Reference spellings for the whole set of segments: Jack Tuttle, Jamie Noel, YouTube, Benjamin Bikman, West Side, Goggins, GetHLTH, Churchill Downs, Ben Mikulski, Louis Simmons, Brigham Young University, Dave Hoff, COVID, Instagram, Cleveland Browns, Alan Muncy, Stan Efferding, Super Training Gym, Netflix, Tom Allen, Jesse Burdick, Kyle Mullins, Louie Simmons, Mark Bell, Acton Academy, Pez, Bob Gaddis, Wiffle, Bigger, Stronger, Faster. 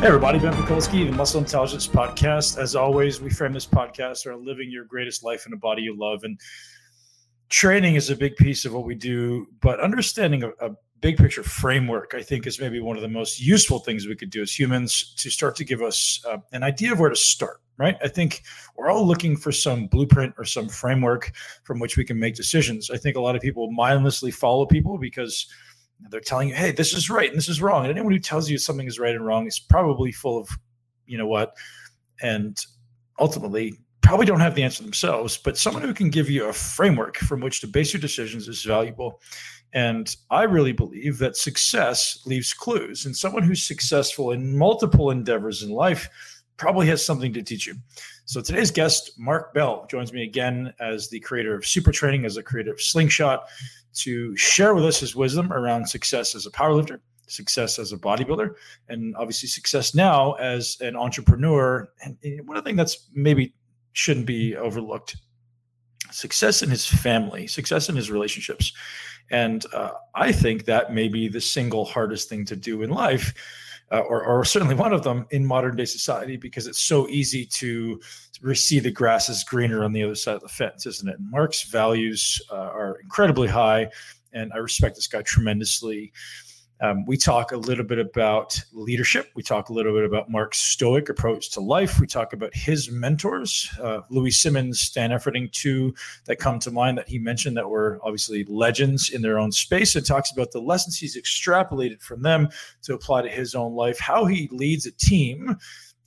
Hey everybody, Ben Mikulski, the Muscle Intelligence Podcast. As always, we frame this podcast around living your greatest life in a body you love. And training is a big piece of what we do, but understanding a big picture framework, I think, is maybe one of the most useful things we could do as humans to start to give us an idea of where to start, right? I think we're all looking for some blueprint or some framework from which we can make decisions. I think a lot of people mindlessly follow people because they're telling you, hey, this is right and this is wrong. And anyone who tells you something is right and wrong is probably full of, you know what, and ultimately probably don't have the answer themselves. But someone who can give you a framework from which to base your decisions is valuable. And I really believe that success leaves clues. And someone who's successful in multiple endeavors in life probably has something to teach you. So today's guest, Mark Bell, joins me again as the creator of Super Training, as the creator of Slingshot, to share with us his wisdom around success as a powerlifter, success as a bodybuilder, and obviously success now as an entrepreneur. And one thing that's maybe shouldn't be overlooked, success in his family, success in his relationships. And I think that may be the single hardest thing to do in life, or certainly one of them in modern day society, because it's so easy to see the grass is greener on the other side of the fence, isn't it? And Mark's values are incredibly high, and I respect this guy tremendously. We talk a little bit about leadership. We talk a little bit about Mark's stoic approach to life. We talk about his mentors, Louie Simmons, Stan Efferding, two that come to mind that he mentioned that were obviously legends in their own space, and talks about the lessons he's extrapolated from them to apply to his own life, how he leads a team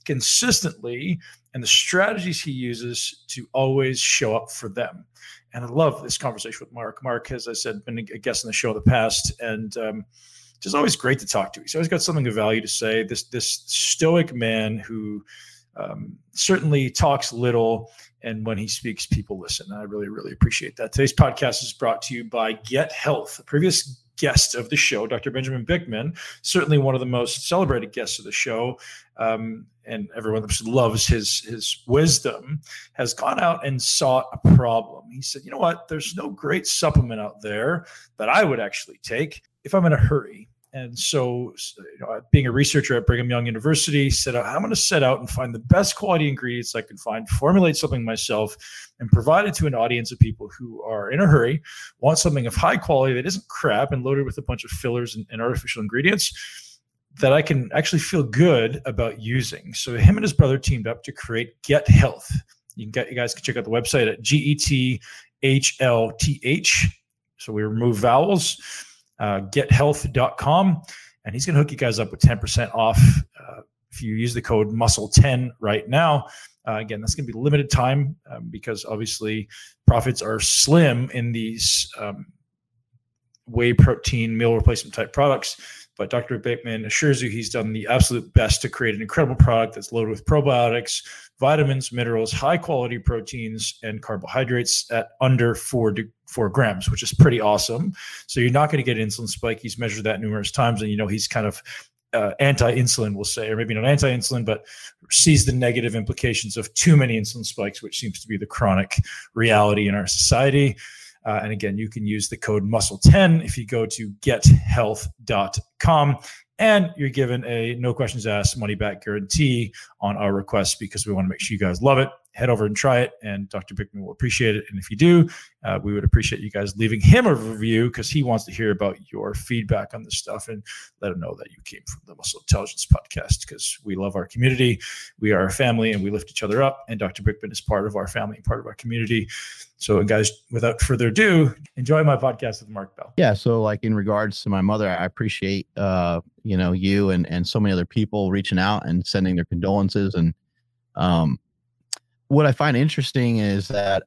consistently, and the strategies he uses to always show up for them. And I love this conversation with Mark. Mark, as I said, been a guest on the show in the past, and just always great to talk to. He's always got something of value to say. This stoic man who certainly talks little, and when he speaks, people listen. And I really, really appreciate that. Today's podcast is brought to you by GetHLTH. The previous guest of the show, Dr. Benjamin Bikman, certainly one of the most celebrated guests of the show, and everyone loves his wisdom, has gone out and sought a problem. He said, you know what? There's no great supplement out there that I would actually take if I'm in a hurry. And so, you know, being a researcher at Brigham Young University, said, I'm going to set out and find the best quality ingredients I can find, formulate something myself, and provide it to an audience of people who are in a hurry, want something of high quality that isn't crap and loaded with a bunch of fillers and artificial ingredients that I can actually feel good about using. So him and his brother teamed up to create GetHLTH. You guys can check out the website at GetHLTH. So we remove vowels. GetHLTH.com, and he's going to hook you guys up with 10% off if you use the code MUSCLE10 right now. Again, that's going to be limited time because obviously profits are slim in these whey protein meal replacement type products. But Dr. Bateman assures you he's done the absolute best to create an incredible product that's loaded with probiotics, vitamins, minerals, high quality proteins, and carbohydrates at under 4 grams, which is pretty awesome. So you're not going to get an insulin spike. He's measured that numerous times, and you know he's kind of anti-insulin, we'll say, or maybe not anti-insulin, but sees the negative implications of too many insulin spikes, which seems to be the chronic reality in our society. And again, you can use the code MUSCLE10 if you go to gethlth.com, and you're given a no questions asked money back guarantee on our request because we want to make sure you guys love it. Head over and try it, and Dr. Bikman will appreciate it. And if you do, we would appreciate you guys leaving him a review because he wants to hear about your feedback on this stuff, and let him know that you came from the Muscle Intelligence Podcast because we love our community. We are a family, and we lift each other up, and Dr. Bikman is part of our family and part of our community. So guys, without further ado, enjoy my podcast with Mark Bell. Yeah. So like in regards to my mother, I appreciate, you and so many other people reaching out and sending their condolences. And, what I find interesting is that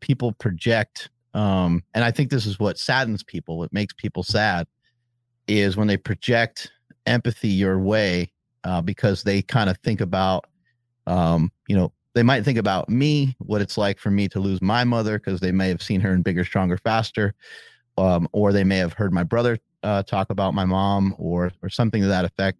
people project, and I think this is what saddens people, what makes people sad, is when they project empathy your way because they kind of think about, they might think about me, what it's like for me to lose my mother because they may have seen her in Bigger, Stronger, Faster, or they may have heard my brother talk about my mom or something to that effect.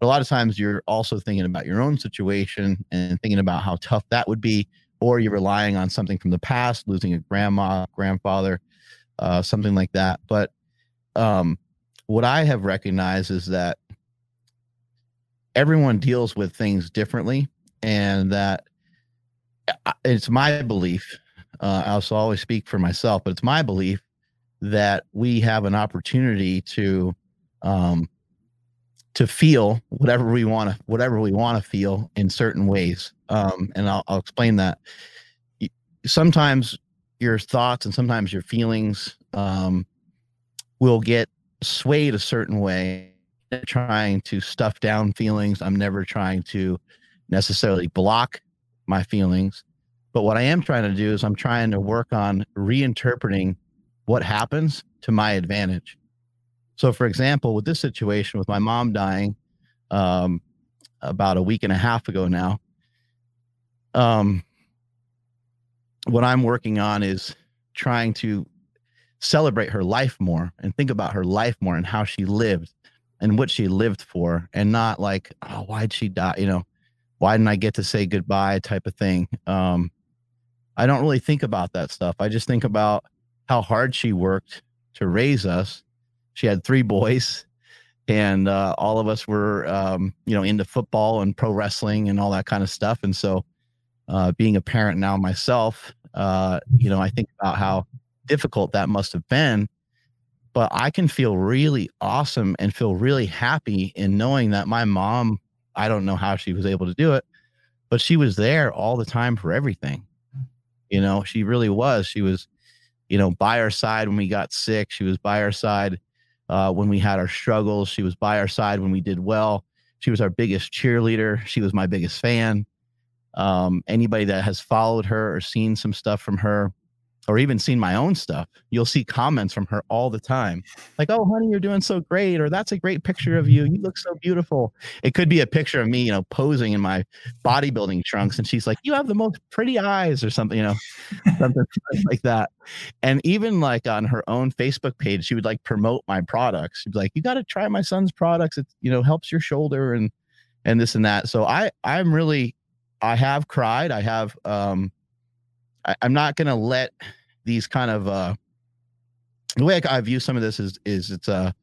But a lot of times you're also thinking about your own situation and thinking about how tough that would be, or you're relying on something from the past, losing a grandma, grandfather, something like that. But what I have recognized is that everyone deals with things differently, and that it's my belief. I'll always speak for myself, but it's my belief that we have an opportunity to feel whatever we want to feel in certain ways. And I'll explain that. Sometimes your thoughts and sometimes your feelings will get swayed a certain way. I'm trying to stuff down feelings. I'm never trying to necessarily block my feelings. But what I am trying to do is I'm trying to work on reinterpreting what happens to my advantage. So, for example, with this situation with my mom dying about a week and a half ago now, what I'm working on is trying to celebrate her life more and think about her life more and how she lived and what she lived for, and not like, oh, why'd she die? You know, why didn't I get to say goodbye type of thing? I don't really think about that stuff. I just think about how hard she worked to raise us. She had 3 boys, and all of us were, you know, into football and pro wrestling and all that kind of stuff. And so being a parent now myself, you know, I think about how difficult that must have been, but I can feel really awesome and feel really happy in knowing that my mom, I don't know how she was able to do it, but she was there all the time for everything. You know, she really was. She was, you know, by our side when we got sick. She was by our side when we had our struggles. She was by our side when we did well. She was our biggest cheerleader. She was my biggest fan. Anybody that has followed her or seen some stuff from her, or even seen my own stuff, you'll see comments from her all the time. Like, oh, honey, you're doing so great. Or that's a great picture of you. You look so beautiful. It could be a picture of me, you know, posing in my bodybuilding trunks. And she's like, you have the most pretty eyes or something, you know, something like that. And even like on her own Facebook page, she would like promote my products. She'd be like, you got to try my son's products. It, you know, helps your shoulder and this and that. So I'm really, I have cried. I have, I'm not going to let these kind of the way I view some of this is it's kind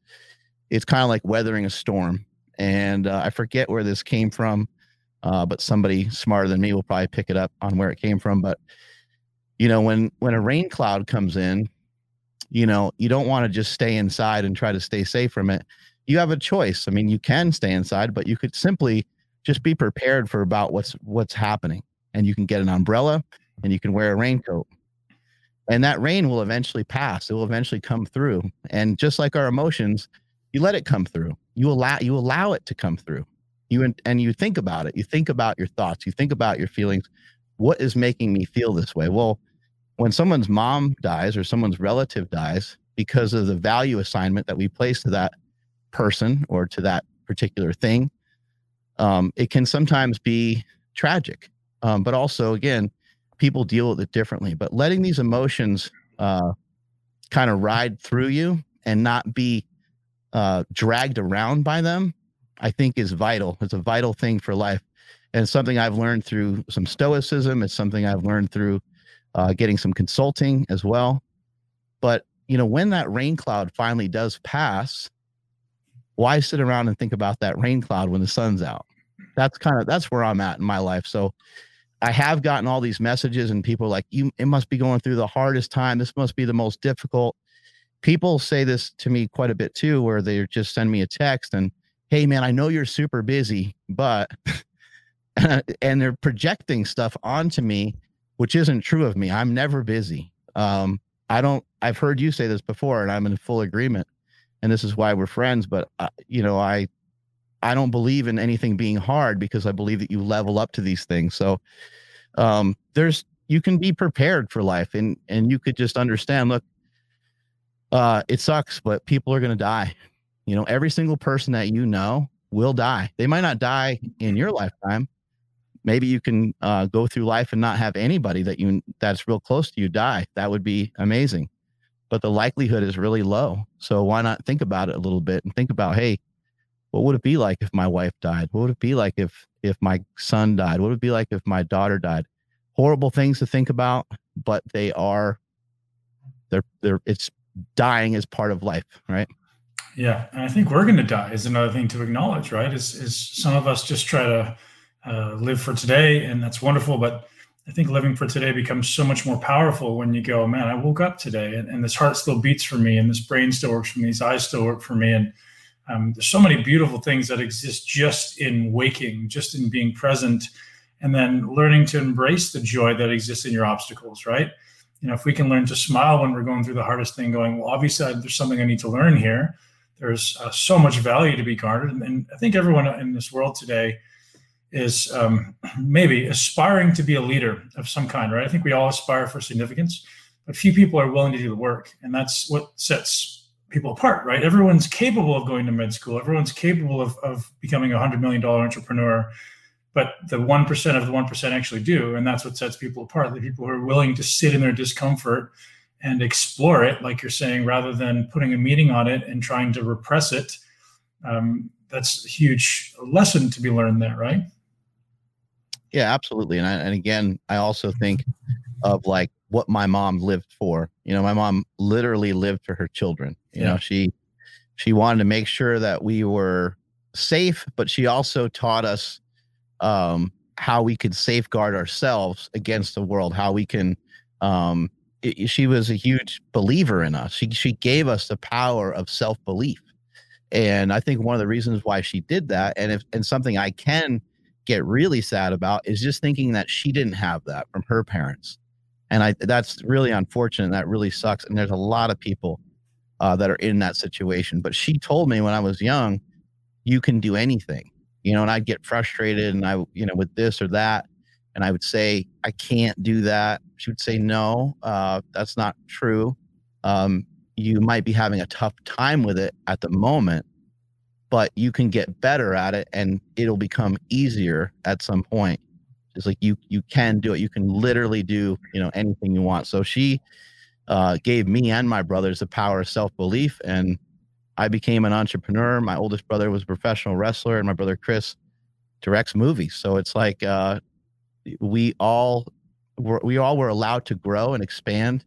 of like weathering a storm, and I forget where this came from, but somebody smarter than me will probably pick it up on where it came from. But you know, when a rain cloud comes in, you know, you don't want to just stay inside and try to stay safe from it. You have a choice. I mean, you can stay inside, but you could simply just be prepared for about what's happening, and you can get an umbrella and you can wear a raincoat. And that rain will eventually pass. It will eventually come through. And just like our emotions, you let it come through. You allow it to come through. And you think about it. You think about your thoughts. You think about your feelings. What is making me feel this way? Well, when someone's mom dies or someone's relative dies, because of the value assignment that we place to that person or to that particular thing, it can sometimes be tragic. But also, again, people deal with it differently, but letting these emotions kind of ride through you and not be dragged around by them, I think is vital. It's a vital thing for life. And it's something I've learned through some stoicism. It's something I've learned through getting some consulting as well. But, you know, when that rain cloud finally does pass, why sit around and think about that rain cloud when the sun's out? That's where I'm at in my life. So I have gotten all these messages and people like, it must be going through the hardest time. This must be the most difficult. People say this to me quite a bit too, where they just send me a text and, hey man, I know you're super busy, but, and they're projecting stuff onto me, which isn't true of me. I'm never busy. I've heard you say this before, and I'm in full agreement, and this is why we're friends. But you know, I don't believe in anything being hard, because I believe that you level up to these things. So you can be prepared for life, and you could just understand, look, it sucks, but people are going to die. You know, every single person that you know will die. They might not die in your lifetime. Maybe you can go through life and not have anybody that's real close to you die. That would be amazing, but the likelihood is really low. So why not think about it a little bit and think about, hey, what would it be like if my wife died? What would it be like if my son died? What would it be like if my daughter died? Horrible things to think about, but it's dying as part of life, right? Yeah. And I think we're going to die is another thing to acknowledge, right? Is some of us just try to live for today, and that's wonderful. But I think living for today becomes so much more powerful when you go, man, I woke up today and this heart still beats for me, and this brain still works for me, these eyes still work for me. And there's so many beautiful things that exist just in waking, just in being present, and then learning to embrace the joy that exists in your obstacles, right? You know, if we can learn to smile when we're going through the hardest thing, going, well, obviously there's something I need to learn here. There's so much value to be garnered. And I think everyone in this world today is maybe aspiring to be a leader of some kind, right? I think we all aspire for significance, but few people are willing to do the work. And that's what sets people apart, right? Everyone's capable of going to med school. Everyone's capable of becoming a $100 million entrepreneur. But the 1% of the 1% actually do. And that's what sets people apart. The people who are willing to sit in their discomfort and explore it, like you're saying, rather than putting a meeting on it and trying to repress it. That's a huge lesson to be learned there, right? Yeah, absolutely. And again, I also think of like what my mom lived for. You know, my mom literally lived for her children. You know, she wanted to make sure that we were safe, but she also taught us how we could safeguard ourselves against the world, how we can, she was a huge believer in us. She gave us the power of self-belief. And I think one of the reasons why she did that, and something I can get really sad about, is just thinking that she didn't have that from her parents. And that's really unfortunate. That really sucks. And there's a lot of people that are in that situation. But she told me when I was young, you can do anything. You know, and I'd get frustrated and with this or that. And I would say, I can't do that. She would say, no, that's not true. You might be having a tough time with it at the moment, but you can get better at it and it'll become easier at some point. It's like, you can do it. You can literally do, anything you want. So she gave me and my brothers the power of self-belief, and I became an entrepreneur. My oldest brother was a professional wrestler, and my brother Chris directs movies. So it's like we all were allowed to grow and expand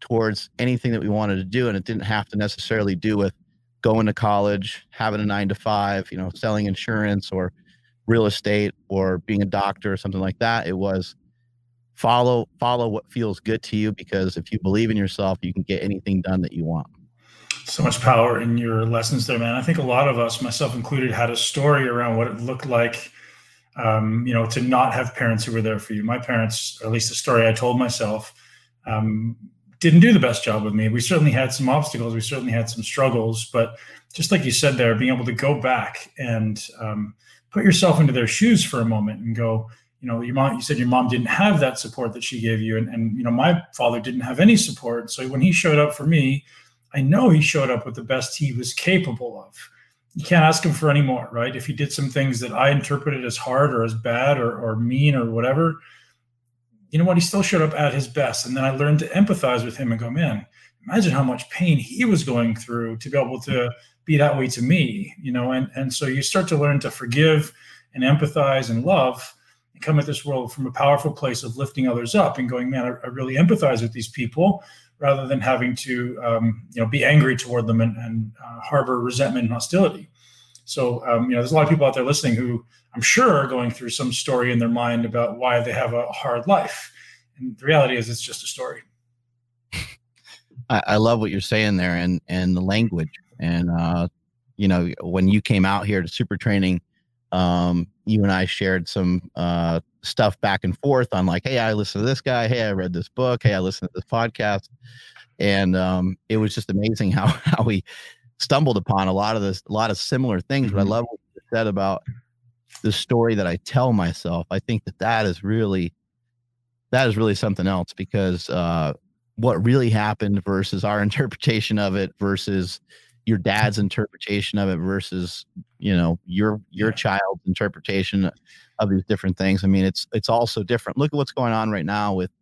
towards anything that we wanted to do, and it didn't have to necessarily do with going to college, having a 9-to-5, selling insurance or real estate or being a doctor or something like that. It was follow what feels good to you, because if you believe in yourself, you can get anything done that you want. So much power in your lessons there, man. I think a lot of us, myself included, had a story around what it looked like, to not have parents who were there for you. My parents, or at least the story I told myself, didn't do the best job with me. We certainly had some obstacles. We certainly had some struggles. But just like you said there, being able to go back and put yourself into their shoes for a moment and go, you said your mom didn't have that support that she gave you. And my father didn't have any support. So when he showed up for me, I know he showed up with the best he was capable of. You can't ask him for any more, right? If he did some things that I interpreted as hard or as bad or mean or whatever, you know what? He still showed up at his best. And then I learned to empathize with him and go, man, imagine how much pain he was going through to be able to be that way to me, And so you start to learn to forgive and empathize and love and come at this world from a powerful place of lifting others up and going, man, I really empathize with these people, rather than having to, be angry toward them and harbor resentment and hostility. So, there's a lot of people out there listening who I'm sure are going through some story in their mind about why they have a hard life. And the reality is it's just a story. I love what you're saying there and the language. And, when you came out here to Super Training, you and I shared some stuff back and forth on like, hey, I listened to this guy. Hey, I read this book. Hey, I listened to this podcast. And it was just amazing how we stumbled upon a lot of similar things. Mm-hmm. But I love what you said about the story that I tell myself. I think that is really something else, because what really happened versus our interpretation of it versus your dad's interpretation of it versus, your child's interpretation of these different things. I mean, it's all so different. Look at what's going on right now with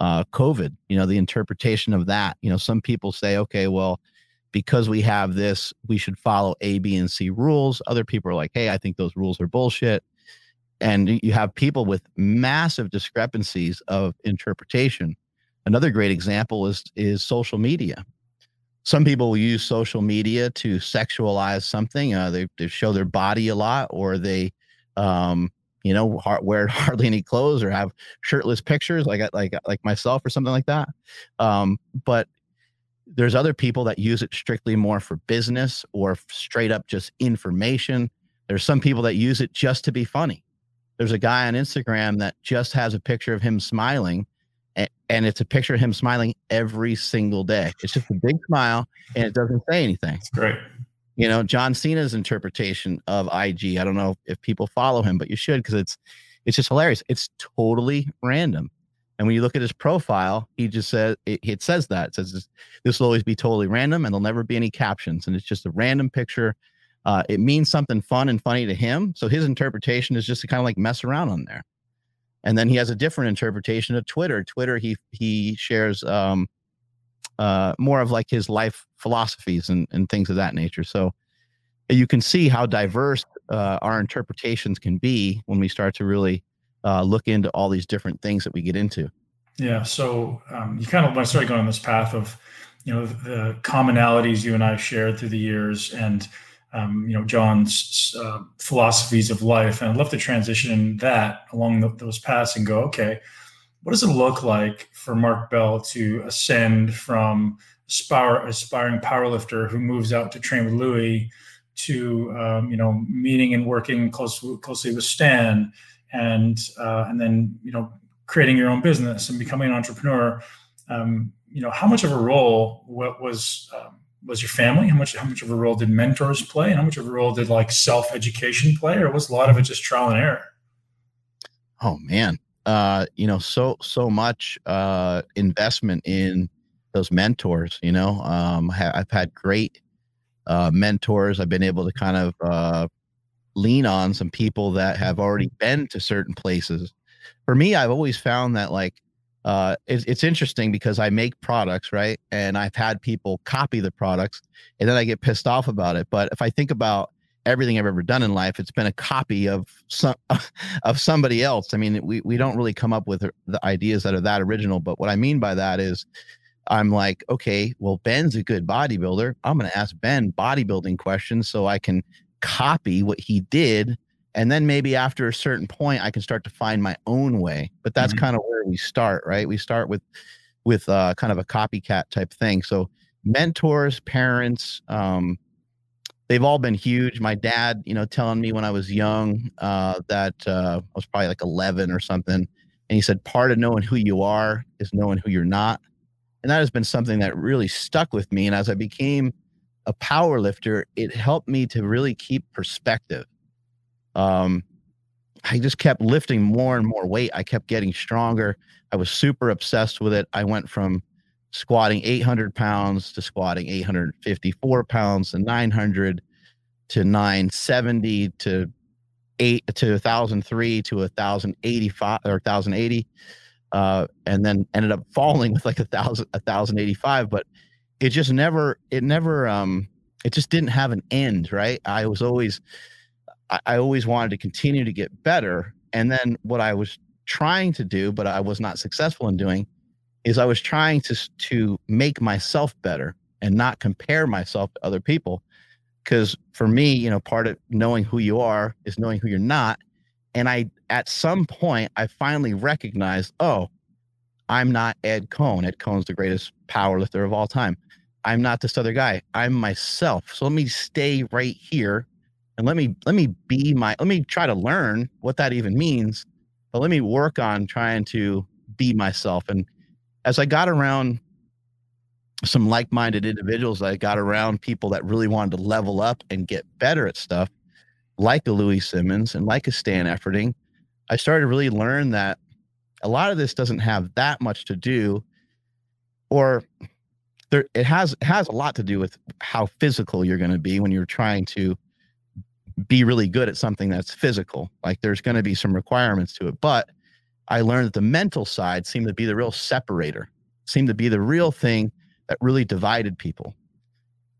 COVID, the interpretation of that. Some people say, okay, well, because we have this, we should follow A, B, and C rules. Other people are like, hey, I think those rules are bullshit. And you have people with massive discrepancies of interpretation. Another great example is social media. Some people use social media to sexualize something. They show their body a lot, or they, you know, wear hardly any clothes, or have shirtless pictures like myself or something like that. But there's other people that use it strictly more for business or straight up just information. There's some people that use it just to be funny. There's a guy on Instagram that just has a picture of him smiling, and it's a picture of him smiling every single day. It's just a big smile and it doesn't say anything. That's great. You know, John Cena's interpretation of IG. I don't know if people follow him, but you should, because it's just hilarious. It's totally random. And when you look at his profile, he just says, it says that. It says, this will always be totally random and there'll never be any captions. And it's just a random picture. It means something fun and funny to him. So his interpretation is just to kind of like mess around on there. And then he has a different interpretation of Twitter. Twitter, he shares more of like his life philosophies and things of that nature. So you can see how diverse our interpretations can be when we start to really look into all these different things that we get into. Yeah. So you kind of, I started going on this path of, you know, the commonalities you and I shared through the years, and you know, John's philosophies of life. And I'd love to transition that along those paths and go, okay, what does it look like for Mark Bell to ascend from aspiring powerlifter who moves out to train with Louie to, you know, meeting and working closely with Stan, and then, you know, creating your own business and becoming an entrepreneur? You know, how much of a role was your family? How much of a role did mentors play? And how much of a role did like self-education play? Or was a lot of it just trial and error? Oh man. You know, so much investment in those mentors, you know. I've had great mentors. I've been able to kind of lean on some people that have already been to certain places. For me, I've always found that like, it's interesting because I make products, right? And I've had people copy the products, and then I get pissed off about it. But if I think about everything I've ever done in life, it's been a copy of somebody else. I mean, we don't really come up with the ideas that are that original. But what I mean by that is I'm like, okay, well, Ben's a good bodybuilder. I'm going to ask Ben bodybuilding questions so I can copy what he did. And then maybe after a certain point, I can start to find my own way. But that's kind of where we start, right? We start with kind of a copycat type thing. So mentors, parents, they've all been huge. My dad, you know, telling me when I was young that I was probably like 11 or something. And he said, part of knowing who you are is knowing who you're not. And that has been something that really stuck with me. And as I became a power lifter, it helped me to really keep perspective. I just kept lifting more and more weight. I kept getting stronger. I was super obsessed with it. I went from squatting 800 pounds to squatting 854 pounds to 900 to 970 to 1,003 to 1,085 or 1,080. And then ended up falling with like 1,085, but it just didn't have an end, right? I always wanted to continue to get better. And then what I was trying to do, but I was not successful in doing, is I was trying to make myself better and not compare myself to other people. Because for me, you know, part of knowing who you are is knowing who you're not. And at some point, I finally recognized, oh, I'm not Ed Cohn. Ed Cohn's the greatest powerlifter of all time. I'm not this other guy. I'm myself. So let me stay right here. And let me try to learn what that even means, but let me work on trying to be myself. And as I got around some like-minded individuals, I got around people that really wanted to level up and get better at stuff, like a Louie Simmons and like a Stan Efferding. I started to really learn that a lot of this doesn't have that much to do, or there, it has a lot to do with how physical you're going to be when you're trying to be really good at something that's physical. Like there's going to be some requirements to it, but I learned that the mental side seemed to be the real separator, seemed to be the real thing that really divided people.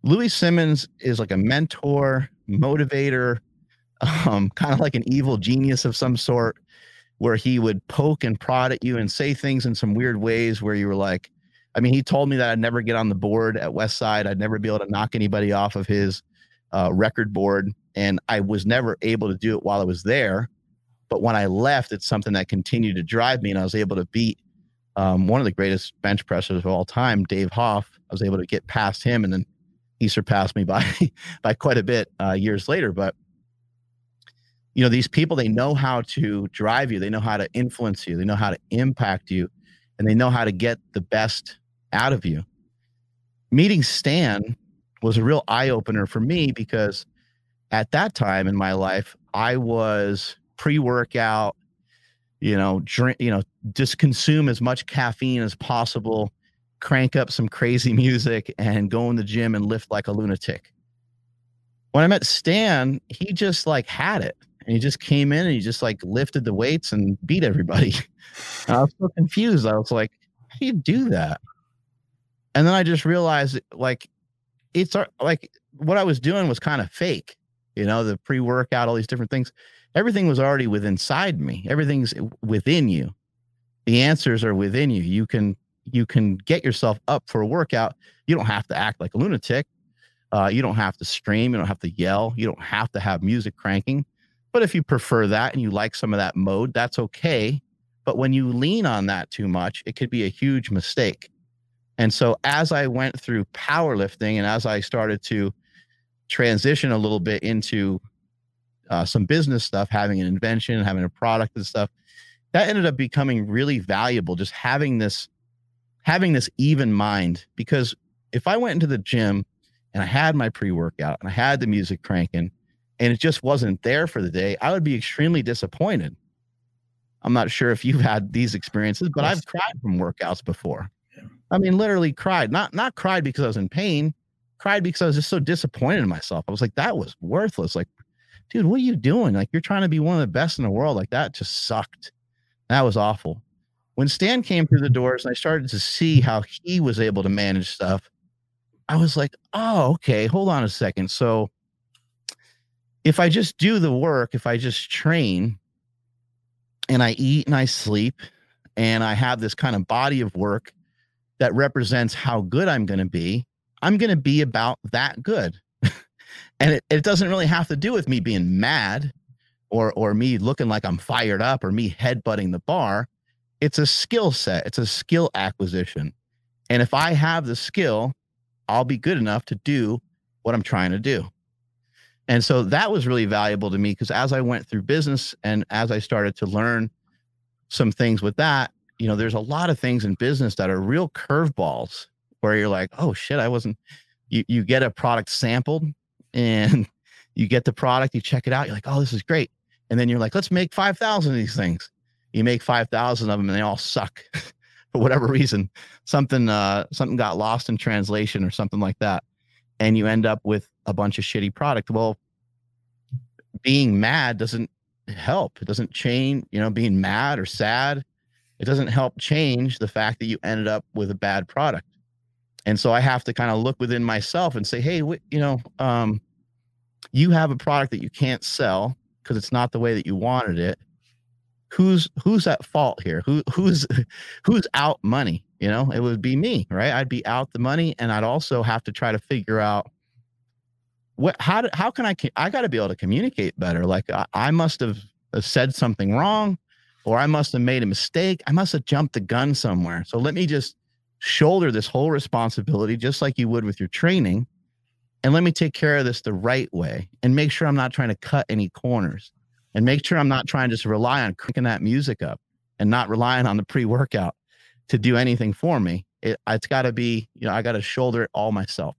Louie Simmons is like a mentor, motivator, kind of like an evil genius of some sort, where he would poke and prod at you and say things in some weird ways where you were like, I mean, he told me that I'd never get on the board at West Side. I'd never be able to knock anybody off of his record board. And I was never able to do it while I was there. But when I left, it's something that continued to drive me. And I was able to beat one of the greatest bench pressers of all time, Dave Hoff. I was able to get past him, and then he surpassed me by, by quite a bit years later. But, you know, these people, they know how to drive you. They know how to influence you. They know how to impact you, and they know how to get the best out of you. Meeting Stan was a real eye-opener for me, because at that time in my life, I was pre-workout, you know, drink, you know, just consume as much caffeine as possible, crank up some crazy music, and go in the gym and lift like a lunatic. When I met Stan, he just like had it, and he just came in and he just like lifted the weights and beat everybody. And I was so confused. I was like, how do you do that? And then I just realized, like, it's like what I was doing was kind of fake, you know, the pre-workout, all these different things. Everything was already within inside me. Everything's within you. The answers are within you. You can get yourself up for a workout. You don't have to act like a lunatic. You don't have to scream. You don't have to yell. You don't have to have music cranking. But if you prefer that and you like some of that mode, that's okay. But when you lean on that too much, it could be a huge mistake. And so as I went through powerlifting, and as I started to transition a little bit into some business stuff, having an invention, having a product and stuff, that ended up becoming really valuable, just having this even mind. Because if I went into the gym and I had my pre-workout and I had the music cranking and it just wasn't there for the day, I would be extremely disappointed. I'm not sure if you've had these experiences, but I've cried from workouts before. I mean, literally cried, not cried because I was in pain, cried because I was just so disappointed in myself. I was like, that was worthless. Like, dude, what are you doing? Like, you're trying to be one of the best in the world. Like, that just sucked. That was awful. When Stan came through the doors and I started to see how he was able to manage stuff, I was like, oh, okay, hold on a second. So if I just do the work, if I just train and I eat and I sleep and I have this kind of body of work that represents how good I'm going to be about that good. And it doesn't really have to do with me being mad or me looking like I'm fired up or me headbutting the bar. It's a skill set. It's a skill acquisition. And if I have the skill, I'll be good enough to do what I'm trying to do. And so that was really valuable to me, because as I went through business and as I started to learn some things with that, you know, there's a lot of things in business that are real curveballs where you're like, oh shit, I wasn't, you get a product sampled and you get the product, you check it out. You're like, oh, this is great. And then you're like, let's make 5,000 of these things. You make 5,000 of them and they all suck for whatever reason. Something got lost in translation or something like that. And you end up with a bunch of shitty product. Well, being mad doesn't help. It doesn't change, you know, being mad or sad. It doesn't help change the fact that you ended up with a bad product. And so I have to kind of look within myself and say, hey, you know, you have a product that you can't sell because it's not the way that you wanted it. Who's at fault here? Who's out money? You know, it would be me, right? I'd be out the money, and I'd also have to try to figure out how can I got to be able to communicate better. Like I must have said something wrong, or I must have made a mistake. I must have jumped the gun somewhere. So let me just shoulder this whole responsibility, just like you would with your training. And let me take care of this the right way and make sure I'm not trying to cut any corners. And make sure I'm not trying to just rely on cranking that music up and not relying on the pre-workout to do anything for me. It's got to be, you know, I got to shoulder it all myself.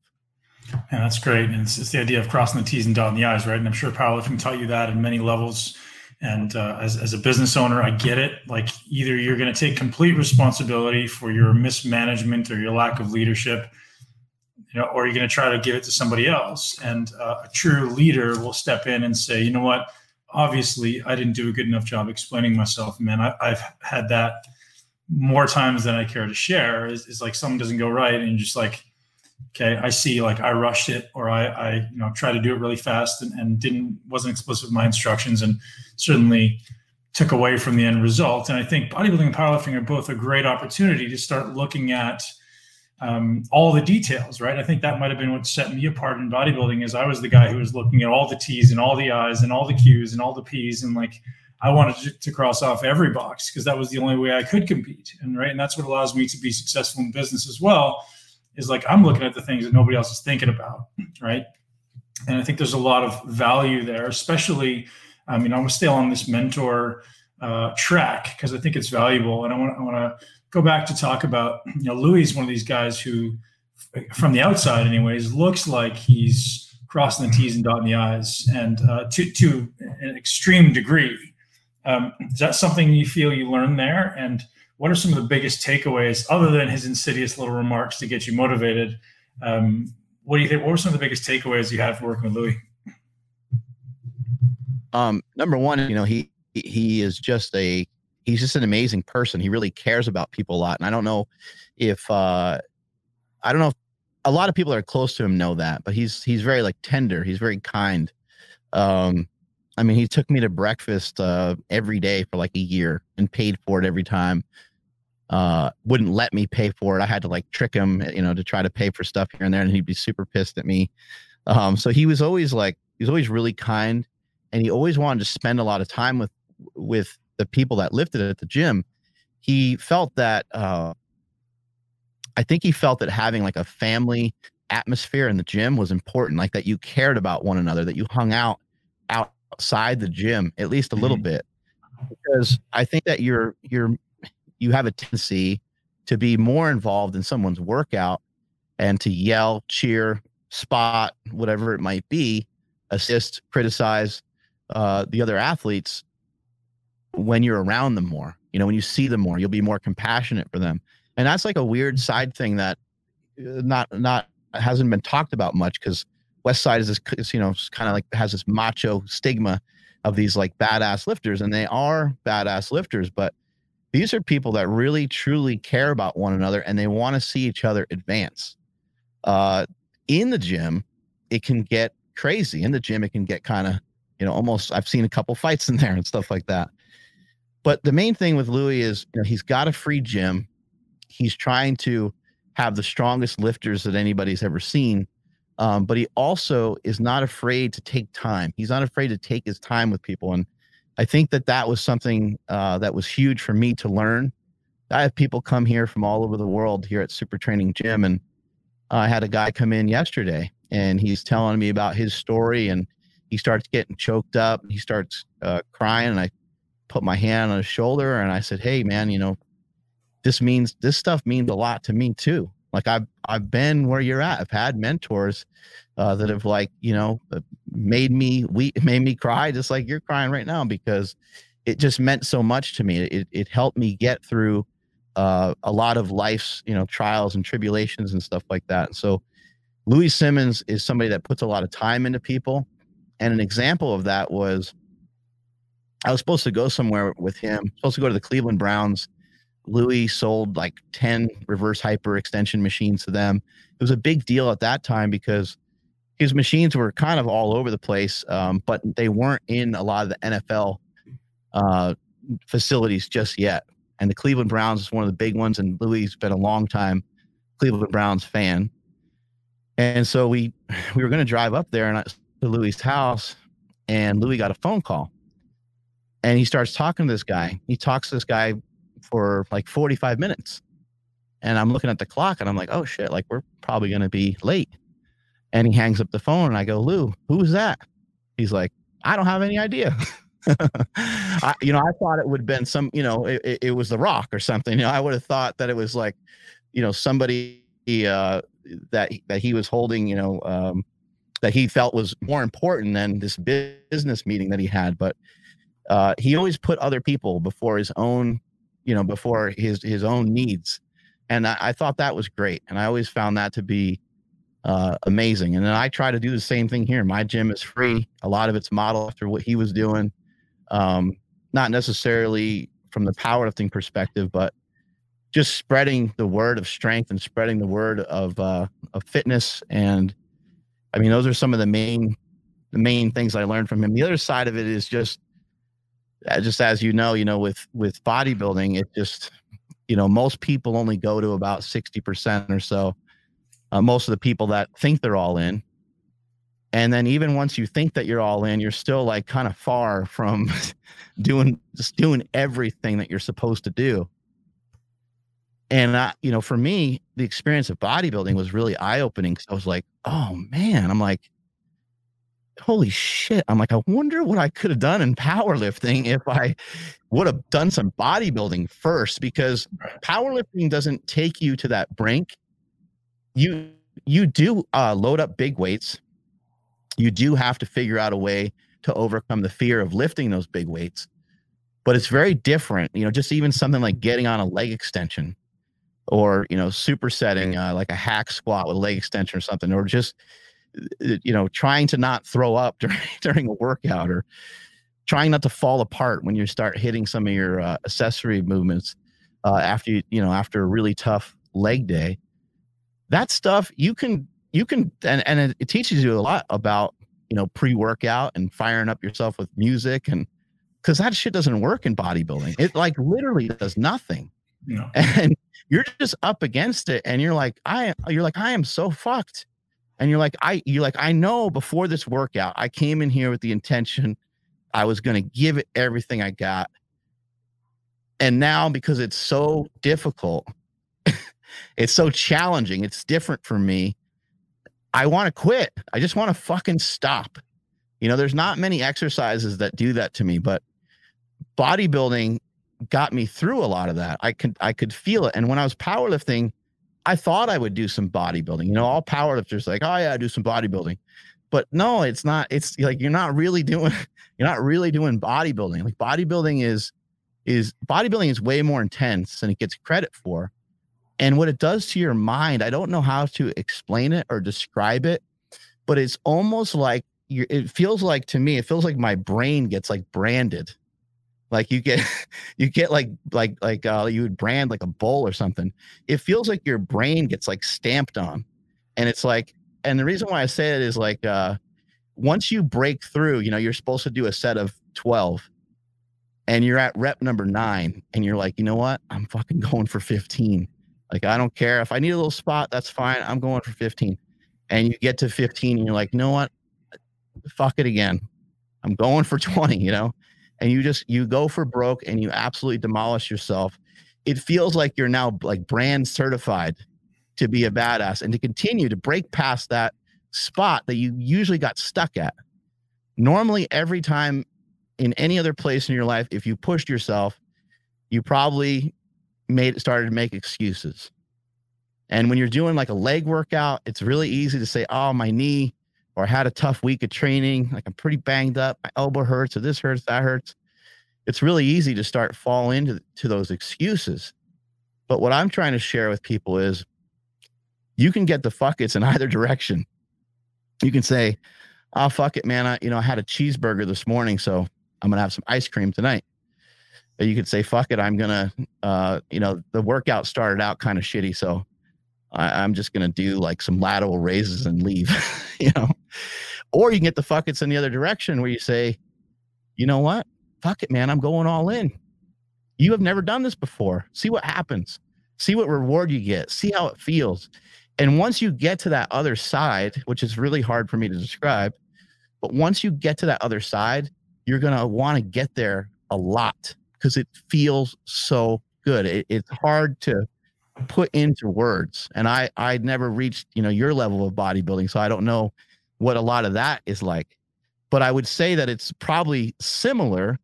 Yeah, that's great. And it's the idea of crossing the T's and dotting the I's, right? And I'm sure powerlifting taught you that in many levels. And as a business owner, I get it. Like, either you're going to take complete responsibility for your mismanagement or your lack of leadership, you know, or you're going to try to give it to somebody else. And a true leader will step in and say, you know what? Obviously, I didn't do a good enough job explaining myself. Man, I've had that more times than I care to share. It's like something doesn't go right, and you're just like, okay, I see, like I rushed it, or I you know, tried to do it really fast and wasn't explicit with my instructions, and certainly took away from the end result. And I think bodybuilding and powerlifting are both a great opportunity to start looking at all the details, right? I think that might've been what set me apart in bodybuilding, is I was the guy who was looking at all the T's and all the I's and all the Q's and all the P's. And like, I wanted to cross off every box because that was the only way I could compete. And right. And that's what allows me to be successful in business as well, is like, I'm looking at the things that nobody else is thinking about. Right. And I think there's a lot of value there, especially, I mean, I'm still on this mentor track because I think it's valuable. And I want to go back to talk about, you know, Louis is one of these guys who, from the outside anyways, looks like he's crossing the T's and dotting the I's, and to an extreme degree. Is that something you feel you learned there? And what are some of the biggest takeaways, other than his insidious little remarks to get you motivated? What do you think? What were some of the biggest takeaways you had from working with Louis? Number one, you know, he is just he's just an amazing person. He really cares about people a lot. And I don't know if, I don't know if a lot of people that are close to him know that, but he's very like tender. He's very kind. I mean, he took me to breakfast, every day for like a year and paid for it every time. Wouldn't let me pay for it. I had to like trick him, you know, to try to pay for stuff here and there, and he'd be super pissed at me. So he was always like, he was always really kind, and he always wanted to spend a lot of time with the people that lifted at the gym. He felt that, I think he felt that having like a family atmosphere in the gym was important, like that you cared about one another, that you hung out outside the gym at least a little bit, because I think that you have a tendency to be more involved in someone's workout and to yell, cheer, spot, whatever it might be, assist, criticize the other athletes when you're around them more. You know, when you see them more, you'll be more compassionate for them. And that's like a weird side thing that not hasn't been talked about much, because West Side is this, you know, kind of like has this macho stigma of these like badass lifters, and they are badass lifters, but these are people that really truly care about one another, and they want to see each other advance. In the gym, it can get crazy. In the gym, it can get kind of, you know, almost, I've seen a couple fights in there and stuff like that. But the main thing with Louie is, you know, he's got a free gym. He's trying to have the strongest lifters that anybody's ever seen. But he also is not afraid to take time. He's not afraid to take his time with people. And I think that that was something that was huge for me to learn. I have people come here from all over the world here at Super Training Gym. And I had a guy come in yesterday, and he's telling me about his story, and he starts getting choked up. He starts crying, and I put my hand on his shoulder and I said, "Hey man, you know, this stuff means a lot to me too. Like I've been where you're at. I've had mentors that have like, you know, made me cry just like you're crying right now, because it just meant so much to me. It helped me get through a lot of life's, you know, trials and tribulations and stuff like that." And so Louie Simmons is somebody that puts a lot of time into people. And an example of that was, I was supposed to go somewhere with him, supposed to go to the Cleveland Browns. Louie sold like 10 reverse hyperextension machines to them. It was a big deal at that time because his machines were kind of all over the place, but they weren't in a lot of the NFL facilities just yet. And the Cleveland Browns is one of the big ones, and Louie's been a long time Cleveland Browns fan. And so we were going to drive up there and to Louie's house, and Louie got a phone call. And he starts talking to this guy. He talks to this guy for like 45 minutes. And I'm looking at the clock and I'm like, "Oh shit, like we're probably going to be late." And he hangs up the phone and I go, "Lou, who's that?" He's like, "I don't have any idea." I thought it would have been some, you know, it was The Rock or something. You know, I would have thought that it was like, you know, somebody that he was holding, you know, that he felt was more important than this business meeting that he had. But he always put other people before his own, you know, before his own needs. And I thought that was great. And I always found that to be amazing. And then I try to do the same thing here. My gym is free. A lot of it's modeled after what he was doing. Not necessarily from the powerlifting perspective, but just spreading the word of strength and spreading the word of fitness. And I mean, those are some of the main things I learned from him. The other side of it is just as you know, with bodybuilding, it just, you know, most people only go to about 60% or so. Most of the people that think they're all in. And then even once you think that you're all in, you're still like kind of far from just doing everything that you're supposed to do. And I, you know, for me, the experience of bodybuilding was really eye-opening, because I was like, oh man, I'm like, holy shit. I'm like, I wonder what I could have done in powerlifting if I would have done some bodybuilding first, because powerlifting doesn't take you to that brink. You do load up big weights. You do have to figure out a way to overcome the fear of lifting those big weights, but it's very different. You know, just even something like getting on a leg extension, or, you know, supersetting like a hack squat with a leg extension or something, or just, you know, trying to not throw up during a workout, or trying not to fall apart when you start hitting some of your accessory movements after a really tough leg day. That stuff you can, and it teaches you a lot about, you know, pre-workout and firing up yourself with music, and because that shit doesn't work in bodybuilding. It like literally does nothing. No. And you're just up against it, and you're like I am so fucked. And you're like I know before this workout I came in here with the intention I was going to give it everything I got, and now because it's so difficult, it's so challenging, it's different for me, I want to quit. I just want to fucking stop. You know, there's not many exercises that do that to me, but bodybuilding got me through a lot of that. I could feel it. And when I was powerlifting, I thought I would do some bodybuilding. You know, all powerlifters are like, oh yeah, I do some bodybuilding. But no, it's not. It's like you're not really doing bodybuilding. Like bodybuilding is way more intense than it gets credit for. And what it does to your mind, I don't know how to explain it or describe it, but it's almost like it feels like my brain gets like branded. Like you get like you would brand like a bowl or something. It feels like your brain gets like stamped on. And it's like, and the reason why I say it is like, once you break through, you know, you're supposed to do a set of 12 and you're at rep number 9 and you're like, you know what? I'm fucking going for 15. Like, I don't care if I need a little spot, that's fine. I'm going for 15. And you get to 15 and you're like, you know what? Fuck it again. I'm going for 20, you know? And you go for broke and you absolutely demolish yourself. It feels like you're now like brand certified to be a badass and to continue to break past that spot that you usually got stuck at. Normally, every time in any other place in your life, if you pushed yourself, you probably started to make excuses. And when you're doing like a leg workout, it's really easy to say, oh, my knee, or I had a tough week of training, like I'm pretty banged up, my elbow hurts, or this hurts, that hurts. It's really easy to start fall into those excuses. But what I'm trying to share with people is you can get the fuck it's in either direction. You can say, oh, fuck it, man. I had a cheeseburger this morning, so I'm going to have some ice cream tonight. But you could say, fuck it, I'm going to, the workout started out kind of shitty, so I'm just going to do like some lateral raises and leave, you know? Or you can get the fuck it's in the other direction where you say, you know what? Fuck it, man. I'm going all in. You have never done this before. See what happens. See what reward you get. See how it feels. And once you get to that other side, which is really hard for me to describe, but once you get to that other side, you're going to want to get there a lot because it feels so good. It's hard to put into words. And I'd never reached, you know, your level of bodybuilding, so I don't know what a lot of that is like, but I would say that it's probably similar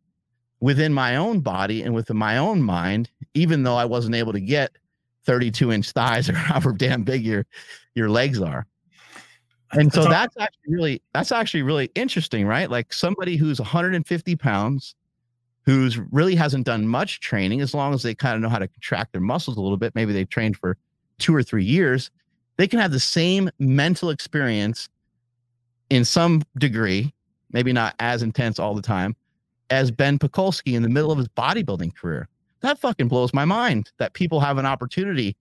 within my own body and within my own mind, even though I wasn't able to get 32-inch thighs or however damn big your legs are. And so that's actually really interesting, right? Like somebody who's 150 pounds, who's really hasn't done much training, as long as they kind of know how to contract their muscles a little bit, maybe they trained for 2 or 3 years, they can have the same mental experience in some degree, maybe not as intense all the time, as Ben Mikulski in the middle of his bodybuilding career. That fucking blows my mind that people have an opportunity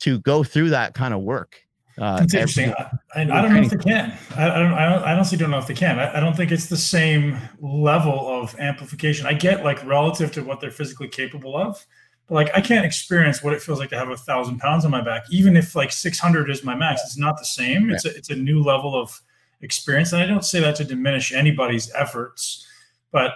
to go through that kind of work. That's interesting. I honestly don't know if they can. I don't think it's the same level of amplification. I get like relative to what they're physically capable of, But like, I can't experience what it feels like to have 1,000 pounds on my back. Even if like 600 is my max, it's not the same. It's a new level of experience. And I don't say that to diminish anybody's efforts, but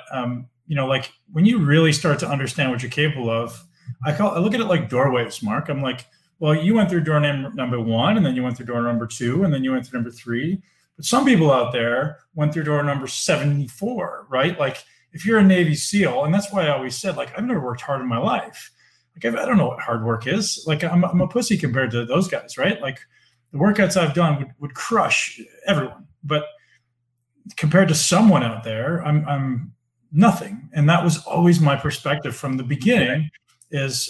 you know, like when you really start to understand what you're capable of, I look at it like doorways, Mark. I'm like, well, you went through door number one, and then you went through door number two, and then you went through number three. But some people out there went through door number 74, right? Like if you're a Navy SEAL, and that's why I always said, like, I've never worked hard in my life. Like, I don't know what hard work is. Like, I'm a pussy compared to those guys, right? Like the workouts I've done would crush everyone. But compared to someone out there, I'm nothing. And that was always my perspective from the beginning is,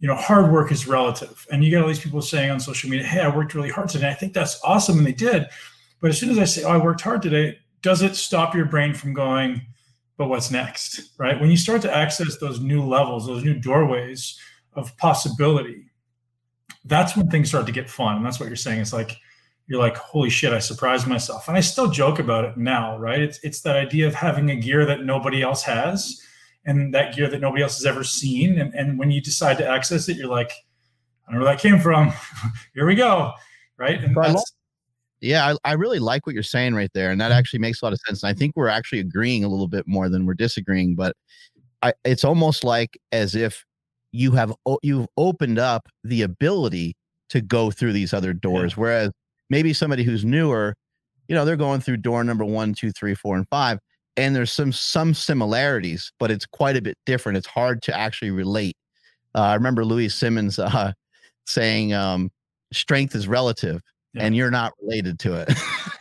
you know, hard work is relative. And you get all these people saying on social media, hey, I worked really hard today. I think that's awesome. And they did. But as soon as I say, oh, I worked hard today, does it stop your brain from going, but what's next, right? When you start to access those new levels, those new doorways of possibility, that's when things start to get fun. And that's what you're saying. It's like, you're like, holy shit, I surprised myself. And I still joke about it now, right? It's that idea of having a gear that nobody else has and that gear that nobody else has ever seen. And when you decide to access it, you're like, I don't know where that came from. Here we go, right? And that's, yeah, I really like what you're saying right there. And that actually makes a lot of sense. And I think we're actually agreeing a little bit more than we're disagreeing, but it's almost like as if you've opened up the ability to go through these other doors. Yeah. Whereas maybe somebody who's newer, you know, they're going through door number 1, 2, 3, 4, and 5, and there's some similarities, but it's quite a bit different. It's hard to actually relate. I remember Louie Simmons saying strength is relative. Yeah. And you're not related to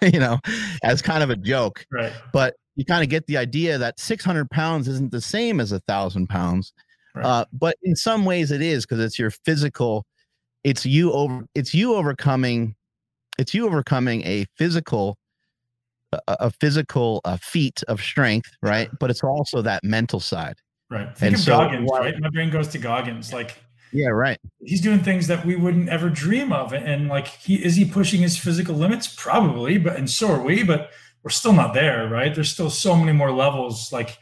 it, you know, as kind of a joke, right? But you kind of get the idea that 600 pounds isn't the same as 1,000 pounds, right. But in some ways it is, because it's your physical, it's you overcoming a physical feat of strength, right? But it's also that mental side, right? Think of Goggins, right? My brain goes to Goggins, like. Yeah, right. He's doing things that we wouldn't ever dream of. And like, is he pushing his physical limits? Probably, and so are we, but we're still not there, right? There's still so many more levels like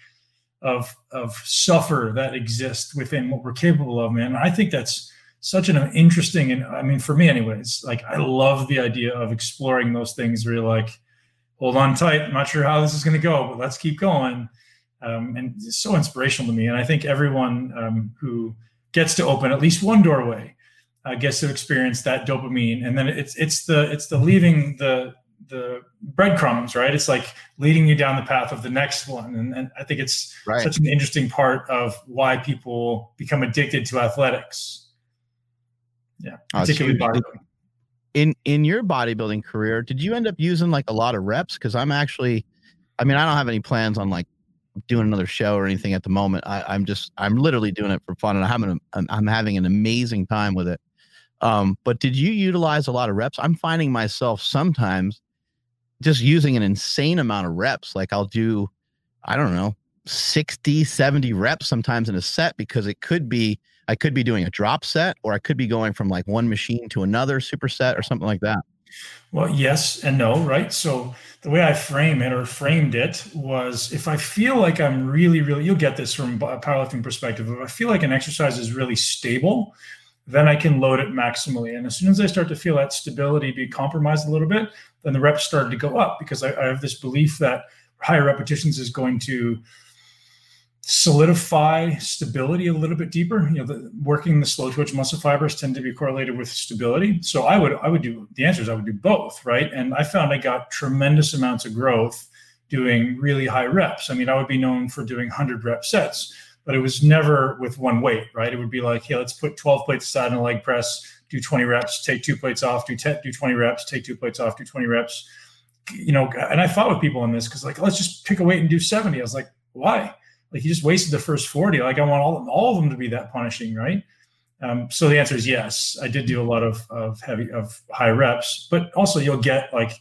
of suffer that exist within what we're capable of, man. I think that's such an interesting, and I mean, for me anyways, like I love the idea of exploring those things where you're like, hold on tight. I'm not sure how this is going to go, but let's keep going. And it's so inspirational to me. And I think everyone who gets to open at least one doorway, gets to experience that dopamine, and then it's the leaving the breadcrumbs, right? It's like leading you down the path of the next one, and I think it's right. Such an interesting part of why people become addicted to athletics. Yeah, particularly bodybuilding. In your bodybuilding career, did you end up using like a lot of reps? Because I don't have any plans on like doing another show or anything at the moment. I'm literally doing it for fun, and I'm having an amazing time with it. But did you utilize a lot of reps? I'm finding myself sometimes just using an insane amount of reps. Like I'll do, I don't know, 60, 70 reps sometimes in a set, because I could be doing a drop set, or I could be going from like one machine to another superset or something like that. Well, yes and no, right? So the way I framed it was, if I feel like I'm really, really, you'll get this from a powerlifting perspective, if I feel like an exercise is really stable, then I can load it maximally. And as soon as I start to feel that stability be compromised a little bit, then the reps started to go up, because I have this belief that higher repetitions is going to solidify stability a little bit deeper. You know, working the slow twitch muscle fibers tend to be correlated with stability. So I would do both, right? And I found I got tremendous amounts of growth doing really high reps. I mean, I would be known for doing 100 rep sets, but it was never with one weight, right? It would be like, hey, let's put 12 plates aside in a leg press, do 20 reps, take 2 plates off, do 20 reps, take 2 plates off, do 20 reps. You know, and I fought with people on this, because like, let's just pick a weight and do 70. I was like, why? Like, you just wasted the first 40. Like, I want all of them to be that punishing, right? So the answer is yes. I did do a lot of high reps, but also you'll get like,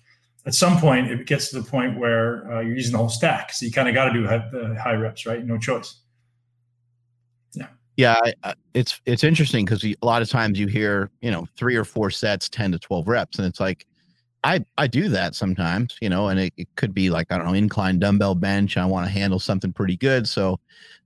at some point it gets to the point where you're using the whole stack. So you kind of got to do high reps, right? No choice. Yeah. Yeah. It's interesting, because a lot of times you hear, you know, 3 or 4 sets, 10 to 12 reps. And it's like, I do that sometimes, you know, and it could be like, I don't know, incline dumbbell bench. I want to handle something pretty good. So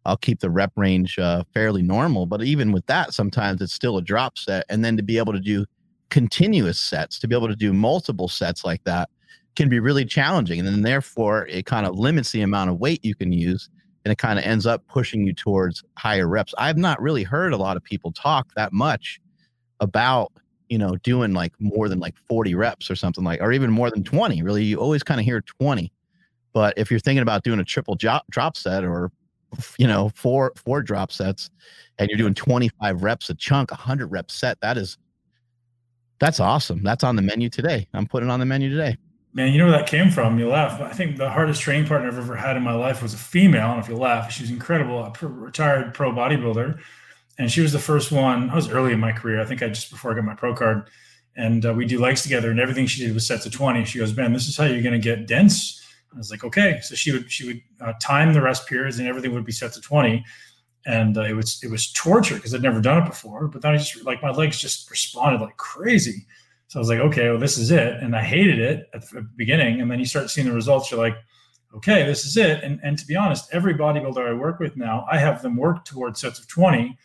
I'll keep the rep range fairly normal. But even with that, sometimes it's still a drop set. And then to be able to do continuous sets, to be able to do multiple sets like that can be really challenging. And then therefore it kind of limits the amount of weight you can use. And it kind of ends up pushing you towards higher reps. I've not really heard a lot of people talk that much about, you know, doing like more than like 40 reps or something like, or even more than 20. Really, you always kind of hear 20. But if you're thinking about doing a triple drop set or, you know, four drop sets and you're doing 25 reps a chunk, 100 rep set, that's awesome. That's on the menu today. I'm putting it on the menu today. Man, you know where that came from. You laugh. I think the hardest training partner I've ever had in my life was a female. And if you laugh, she's incredible, a retired pro bodybuilder. And she was the first one. I was early in my career. I think I just before I got my pro card. And we do legs together, and everything she did was sets of 20. She goes, "Ben, this is how you're going to get dense." I was like, "Okay." So she would time the rest periods, and everything would be sets of 20. And it was torture because I'd never done it before. But then I just like my legs just responded like crazy. So I was like, okay, well, this is it. And I hated it at the beginning. And then you start seeing the results. You're like, okay, this is it. And to be honest, every bodybuilder I work with now, I have them work towards sets of 20.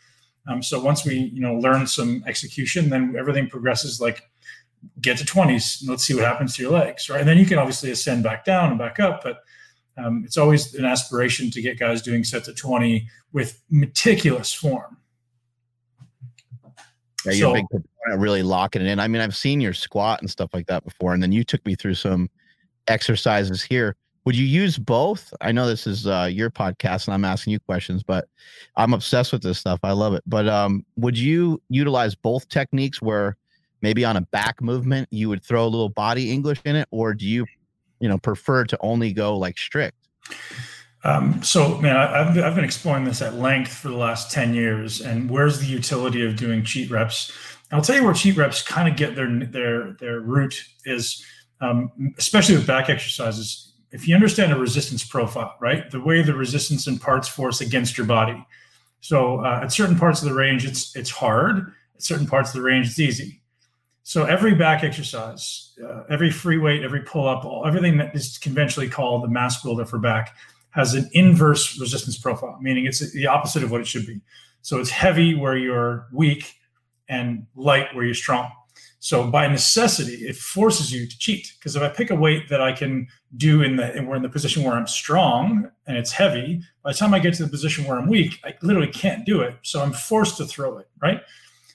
So once we, you know, learn some execution, then everything progresses, like get to 20s and let's see what happens to your legs. Right. And then you can obviously ascend back down and back up, but it's always an aspiration to get guys doing sets of 20 with meticulous form. Yeah, you're big really locking it in. I mean, I've seen your squat and stuff like that before, and then you took me through some exercises here. Would you use both? I know this is your podcast, and I'm asking you questions, but I'm obsessed with this stuff. I love it. But would you utilize both techniques where maybe on a back movement, you would throw a little body English in it, or do you, you know, prefer to only go like strict? So, man, I've been exploring this at length for the last 10 years, and where's the utility of doing cheat reps? I'll tell you where cheat reps kind of get their root is, especially with back exercises. If you understand a resistance profile, right, the way the resistance and parts force against your body. So at certain parts of the range, it's hard. At certain parts of the range, it's easy. So every back exercise, every free weight, every pull-up, everything that is conventionally called the mass builder for back has an inverse resistance profile, meaning it's the opposite of what it should be. So it's heavy where you're weak and light where you're strong. So by necessity, it forces you to cheat, because if I pick a weight that I can do and we're in the position where I'm strong and it's heavy, by the time I get to the position where I'm weak, I literally can't do it. So I'm forced to throw it, right?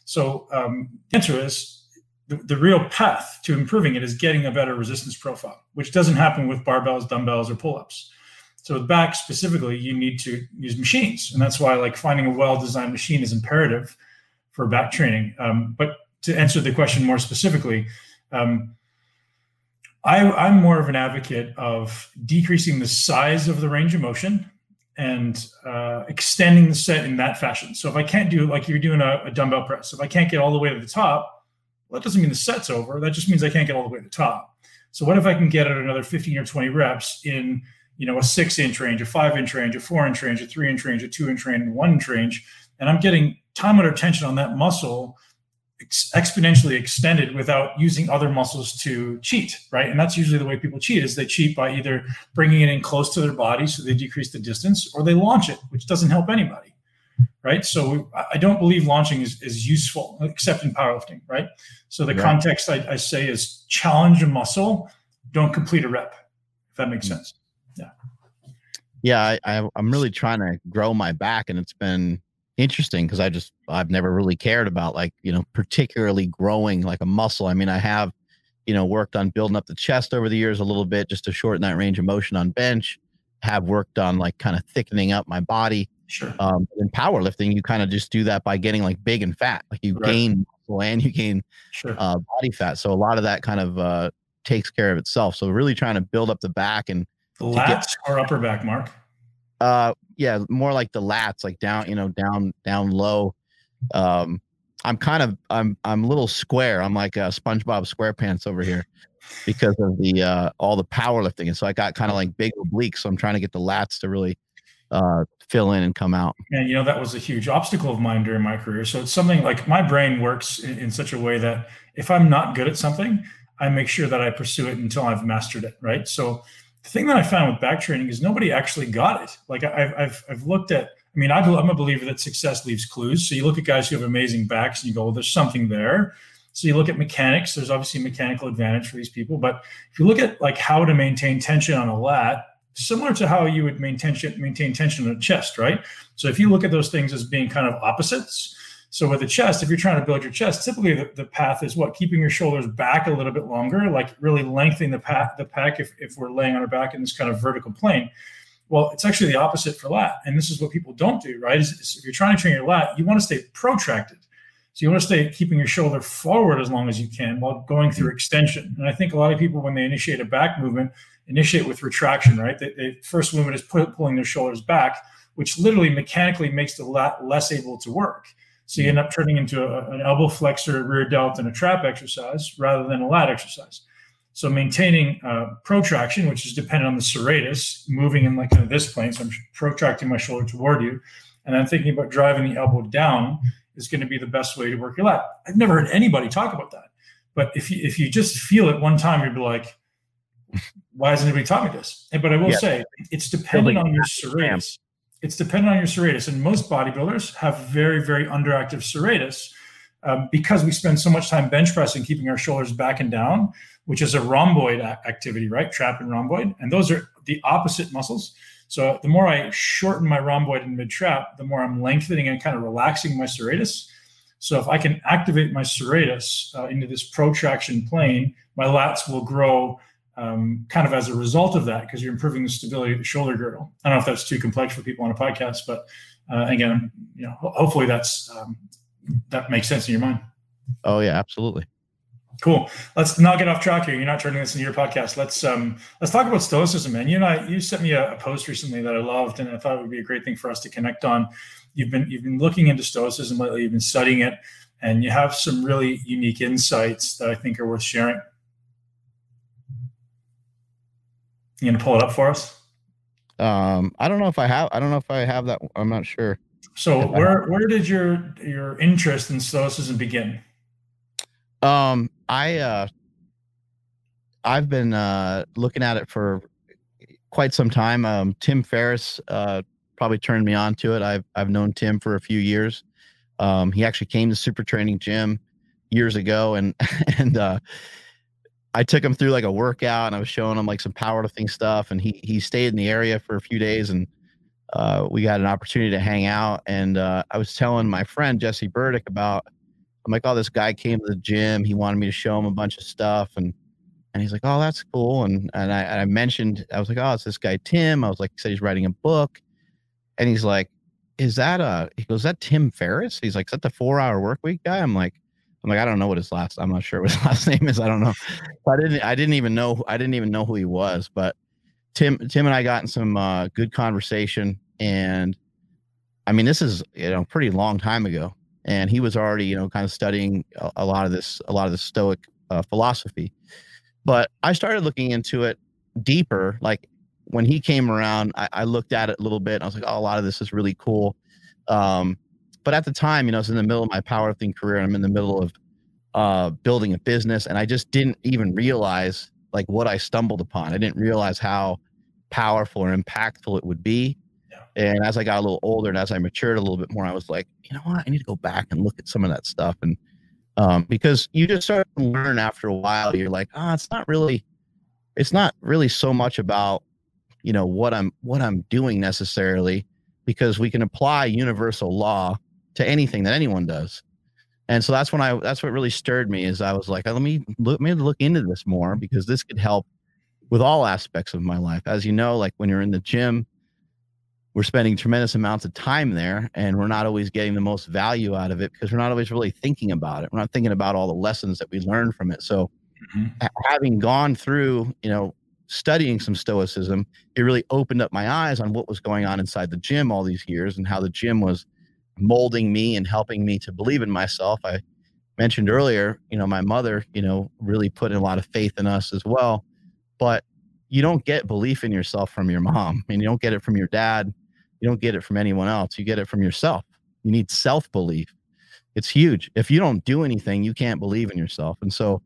So the answer is the real path to improving it is getting a better resistance profile, which doesn't happen with barbells, dumbbells, or pull-ups. So with back specifically, you need to use machines. And that's why like finding a well-designed machine is imperative for back training. But to answer the question more specifically, I'm more of an advocate of decreasing the size of the range of motion and extending the set in that fashion. So if I can't do, like you're doing a dumbbell press, if I can't get all the way to the top, well, that doesn't mean the set's over. That just means I can't get all the way to the top. So what if I can get at another 15 or 20 reps in, you know, a 6-inch range, a 5-inch range, a 4-inch range, a 3-inch range, a 2-inch range, and 1-inch range, and I'm getting time under tension on that muscle exponentially extended without using other muscles to cheat, right? And that's usually the way people cheat, is they cheat by either bringing it in close to their body so they decrease the distance, or they launch it, which doesn't help anybody, right? So I don't believe launching is useful, except in powerlifting, right? So the context I say is challenge a muscle, don't complete a rep, if that makes sense. Yeah, I'm really trying to grow my back, and it's been interesting because I've never really cared about, like, you know, particularly growing like a muscle. I mean, I have, you know, worked on building up the chest over the years a little bit just to shorten that range of motion on bench, have worked on like kind of thickening up my body. Sure. In powerlifting, you kind of just do that by getting like big and fat, like you gain muscle and you gain body fat. So a lot of that kind of takes care of itself. So really trying to build up the back and lats or upper back, Mark? Yeah, more like the lats, like down, you know, down low. I'm a little square. I'm like a SpongeBob SquarePants over here because of the all the powerlifting, and so I got kind of like big obliques. So I'm trying to get the lats to really fill in and come out. And you know, that was a huge obstacle of mine during my career. So it's something like my brain works in such a way that if I'm not good at something, I make sure that I pursue it until I've mastered it, right? So the thing that I found with back training is nobody actually got it. Like I've looked at, I mean, I'm a believer that success leaves clues. So you look at guys who have amazing backs and you go, well, there's something there. So you look at mechanics, there's obviously a mechanical advantage for these people. But if you look at like how to maintain tension on a lat, similar to how you would maintain tension on a chest, right? So if you look at those things as being kind of opposites, so with the chest, if you're trying to build your chest, typically the path is what? Keeping your shoulders back a little bit longer, like really lengthening the pack if we're laying on our back in this kind of vertical plane. Well, it's actually the opposite for lat. And this is what people don't do, right? Is if you're trying to train your lat, you want to stay protracted. So you want to stay keeping your shoulder forward as long as you can while going through extension. And I think a lot of people, when they initiate a back movement, initiate with retraction, right? The first movement is pulling their shoulders back, which literally mechanically makes the lat less able to work. So you end up turning into an elbow flexor, rear delt, and a trap exercise rather than a lat exercise. So maintaining protraction, which is dependent on the serratus, moving in like kind of this plane. So I'm protracting my shoulder toward you. And I'm thinking about driving the elbow down is going to be the best way to work your lat. I've never heard anybody talk about that. But if you just feel it one time, you'd be like, why hasn't anybody taught me this? But I will say it's dependent on your serratus. It's dependent on your serratus. And most bodybuilders have very, very underactive serratus because we spend so much time bench pressing, keeping our shoulders back and down, which is a rhomboid activity, right? Trap and rhomboid. And those are the opposite muscles. So the more I shorten my rhomboid in mid-trap, the more I'm lengthening and kind of relaxing my serratus. So if I can activate my serratus into this protraction plane, my lats will grow kind of as a result of that, because you're improving the stability of the shoulder girdle. I don't know if that's too complex for people on a podcast, but again, you know, hopefully that's that makes sense in your mind. Oh yeah, absolutely. Cool. Let's not get off track here. You're not turning this into your podcast. Let's talk about stoicism, man. You sent me a post recently that I loved, and I thought it would be a great thing for us to connect on. You've been looking into stoicism lately. You've been studying it, and you have some really unique insights that I think are worth sharing. You gonna pull it up for us? I don't know if I have that. I'm not sure. So where did your interest in stoicism begin? I've been looking at it for quite some time. Tim Ferriss probably turned me on to it. I've known Tim for a few years. He actually came to Super Training Gym years ago, and I took him through like a workout, and I was showing him like some powerlifting stuff, and he stayed in the area for a few days, and we got an opportunity to hang out. And I was telling my friend Jesse Burdick about, I'm like, oh, this guy came to the gym. He wanted me to show him a bunch of stuff. And he's like, oh, that's cool. And I mentioned, I was like, oh, it's this guy, Tim. I was like, he said he's writing a book. And he's like, he goes, is that Tim Ferriss? He's like, is that the 4-hour work week guy? I'm like, I don't know what his last, I'm not sure what his last name is. I don't know. I didn't even know who he was, but Tim and I got in some good conversation. And I mean, this is, you know, pretty long time ago. And he was already, you know, kind of studying a lot of this Stoic philosophy. But I started looking into it deeper. Like when he came around, I looked at it a little bit, and I was like, oh, a lot of this is really cool. But at the time, you know, I was in the middle of my powerlifting career, and I'm in the middle of building a business. And I just didn't even realize like what I stumbled upon. I didn't realize how powerful or impactful it would be. And as I got a little older and as I matured a little bit more, I was like, you know what? I need to go back and look at some of that stuff. And because you just start to learn after a while, you're like, it's not really so much about, you know, what I'm doing necessarily, because we can apply universal law to anything that anyone does. And so that's what really stirred me, is I was like, let me look into this more, because this could help with all aspects of my life. As you know, like when you're in the gym, we're spending tremendous amounts of time there, and we're not always getting the most value out of it because we're not always really thinking about it. We're not thinking about all the lessons that we learn from it. So having gone through, you know, studying some stoicism, it really opened up my eyes on what was going on inside the gym all these years, and how the gym was molding me and helping me to believe in myself. I mentioned earlier, you know, my mother, you know, really put in a lot of faith in us as well. But you don't get belief in yourself from your mom, and you don't get it from your dad. You don't get it from anyone else. You get it from yourself. You need self-belief. It's huge. If you don't do anything, you can't believe in yourself. And so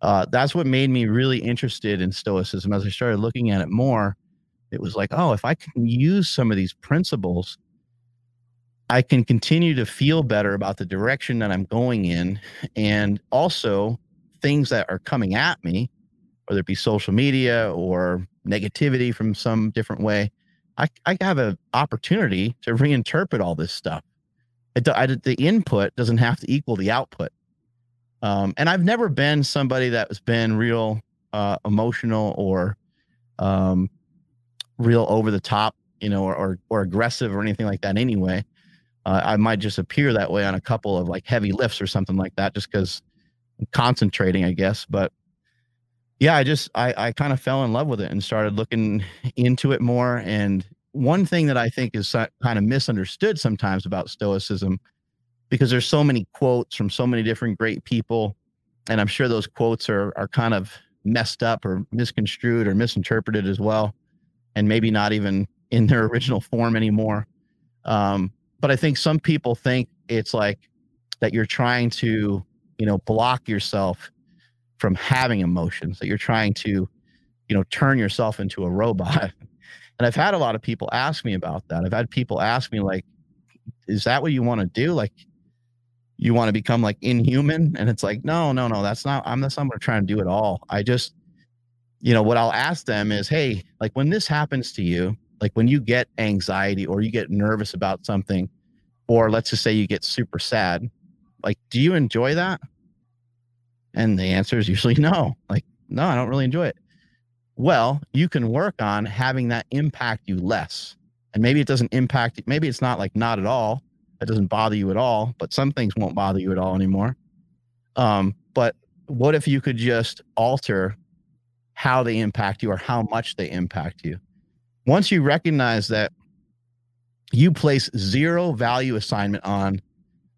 that's what made me really interested in Stoicism. As I started looking at it more, it was like, oh, if I can use some of these principles, I can continue to feel better about the direction that I'm going in. And also things that are coming at me, whether it be social media or negativity from some different way, I have an opportunity to reinterpret all this stuff. The input doesn't have to equal the output. And I've never been somebody that has been real emotional or real over the top, you know, or aggressive or anything like that anyway. I might just appear that way on a couple of like heavy lifts or something like that, just because I'm concentrating, I guess. But yeah, I kind of fell in love with it and started looking into it more. And one thing that I think is kind of misunderstood sometimes about Stoicism, because there's so many quotes from so many different great people, and I'm sure those quotes are kind of messed up or misconstrued or misinterpreted as well, and maybe not even in their original form anymore. But I think some people think it's like that you're trying to, you know, block yourself from having emotions, that you're trying to, you know, turn yourself into a robot. And I've had a lot of people ask me about that. I've had people ask me like, is that what you want to do? Like, you want to become like inhuman? And it's like, no, that's not what I'm trying to do at all. I just, you know, what I'll ask them is, hey, like when this happens to you, like when you get anxiety or you get nervous about something, or let's just say you get super sad, like, do you enjoy that? And the answer is usually no, like, no, I don't really enjoy it. Well, you can work on having that impact you less. And maybe it doesn't impact, maybe it's not like not at all. It doesn't bother you at all, but some things won't bother you at all anymore. But what if you could just alter how they impact you or how much they impact you? Once you recognize that you place zero value assignment on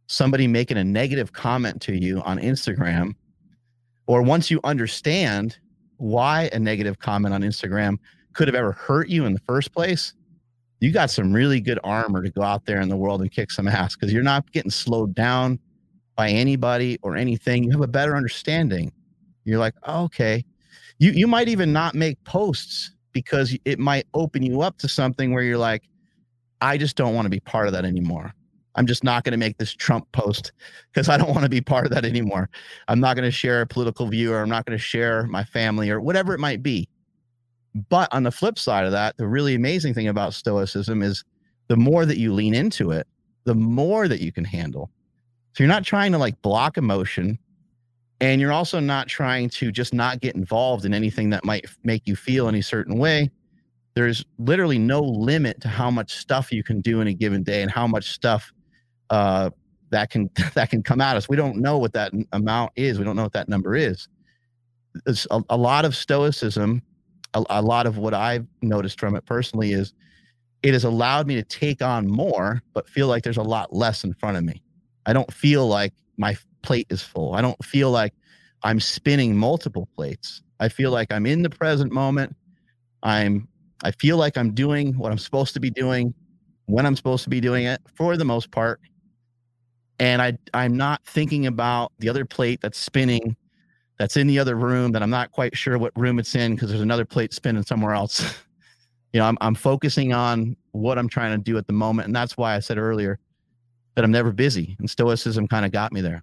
somebody making a negative comment to you on Instagram, or once you understand why a negative comment on Instagram could have ever hurt you in the first place, you got some really good armor to go out there in the world and kick some ass, because you're not getting slowed down by anybody or anything. You have a better understanding. You're like, oh, okay, you might even not make posts because it might open you up to something where you're like, I just don't want to be part of that anymore. I'm just not going to make this Trump post because I don't want to be part of that anymore. I'm not going to share a political view, or I'm not going to share my family, or whatever it might be. But on the flip side of that, the really amazing thing about Stoicism is the more that you lean into it, the more that you can handle. So you're not trying to like block emotion, and you're also not trying to just not get involved in anything that might make you feel any certain way. There's literally no limit to how much stuff you can do in a given day and how much stuff that can come at us. We don't know what that amount is. We don't know what that number is. It's a lot of Stoicism. A lot of what I've noticed from it personally is it has allowed me to take on more, but feel like there's a lot less in front of me. I don't feel like my plate is full. I don't feel like I'm spinning multiple plates. I feel like I'm in the present moment. I feel like I'm doing what I'm supposed to be doing when I'm supposed to be doing it, for the most part. And I'm not thinking about the other plate that's spinning, that's in the other room, that I'm not quite sure what room it's in because there's another plate spinning somewhere else. You know, I'm focusing on what I'm trying to do at the moment. And that's why I said earlier that I'm never busy, and Stoicism kind of got me there.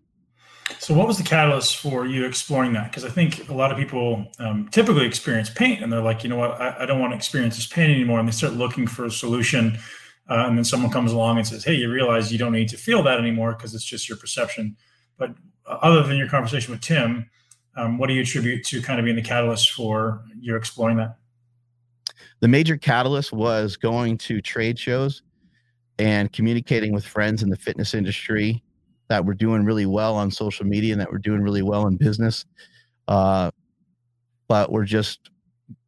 So what was the catalyst for you exploring that? Because I think a lot of people typically experience pain and they're like, you know what, I don't want to experience this pain anymore. And they start looking for a solution. And then someone comes along and says, hey, you realize you don't need to feel that anymore because it's just your perception. But other than your conversation with Tim, what do you attribute to kind of being the catalyst for you exploring that? The major catalyst was going to trade shows and communicating with friends in the fitness industry that were doing really well on social media and that were doing really well in business, but were just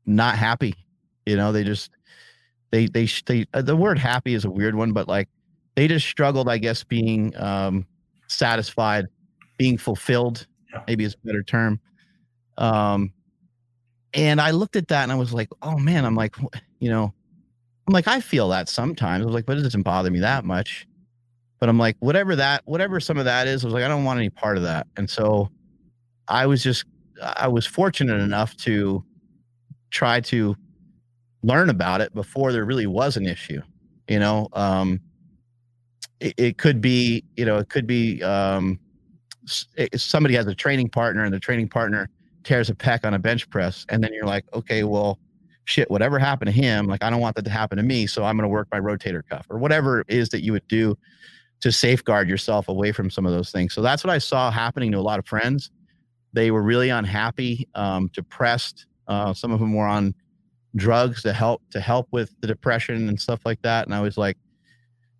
not happy. You know, the word happy is a weird one, but like they just struggled, I guess, being satisfied, being fulfilled. Maybe it's a better term. And I looked at that and I was like, oh man, I'm like, you know, I'm like, I feel that sometimes. I was like, but it doesn't bother me that much. But I'm like, whatever some of that is, I was like, I don't want any part of that. And so I was fortunate enough to try to learn about it before there really was an issue. You know, it could be, you know, it could be somebody has a training partner and the training partner tears a pec on a bench press. And then you're like, okay, well, shit, whatever happened to him, like, I don't want that to happen to me. So I'm going to work my rotator cuff or whatever it is that you would do to safeguard yourself away from some of those things. So that's what I saw happening to a lot of friends. They were really unhappy, depressed. Some of them were on drugs to help with the depression and stuff like that. And I was like,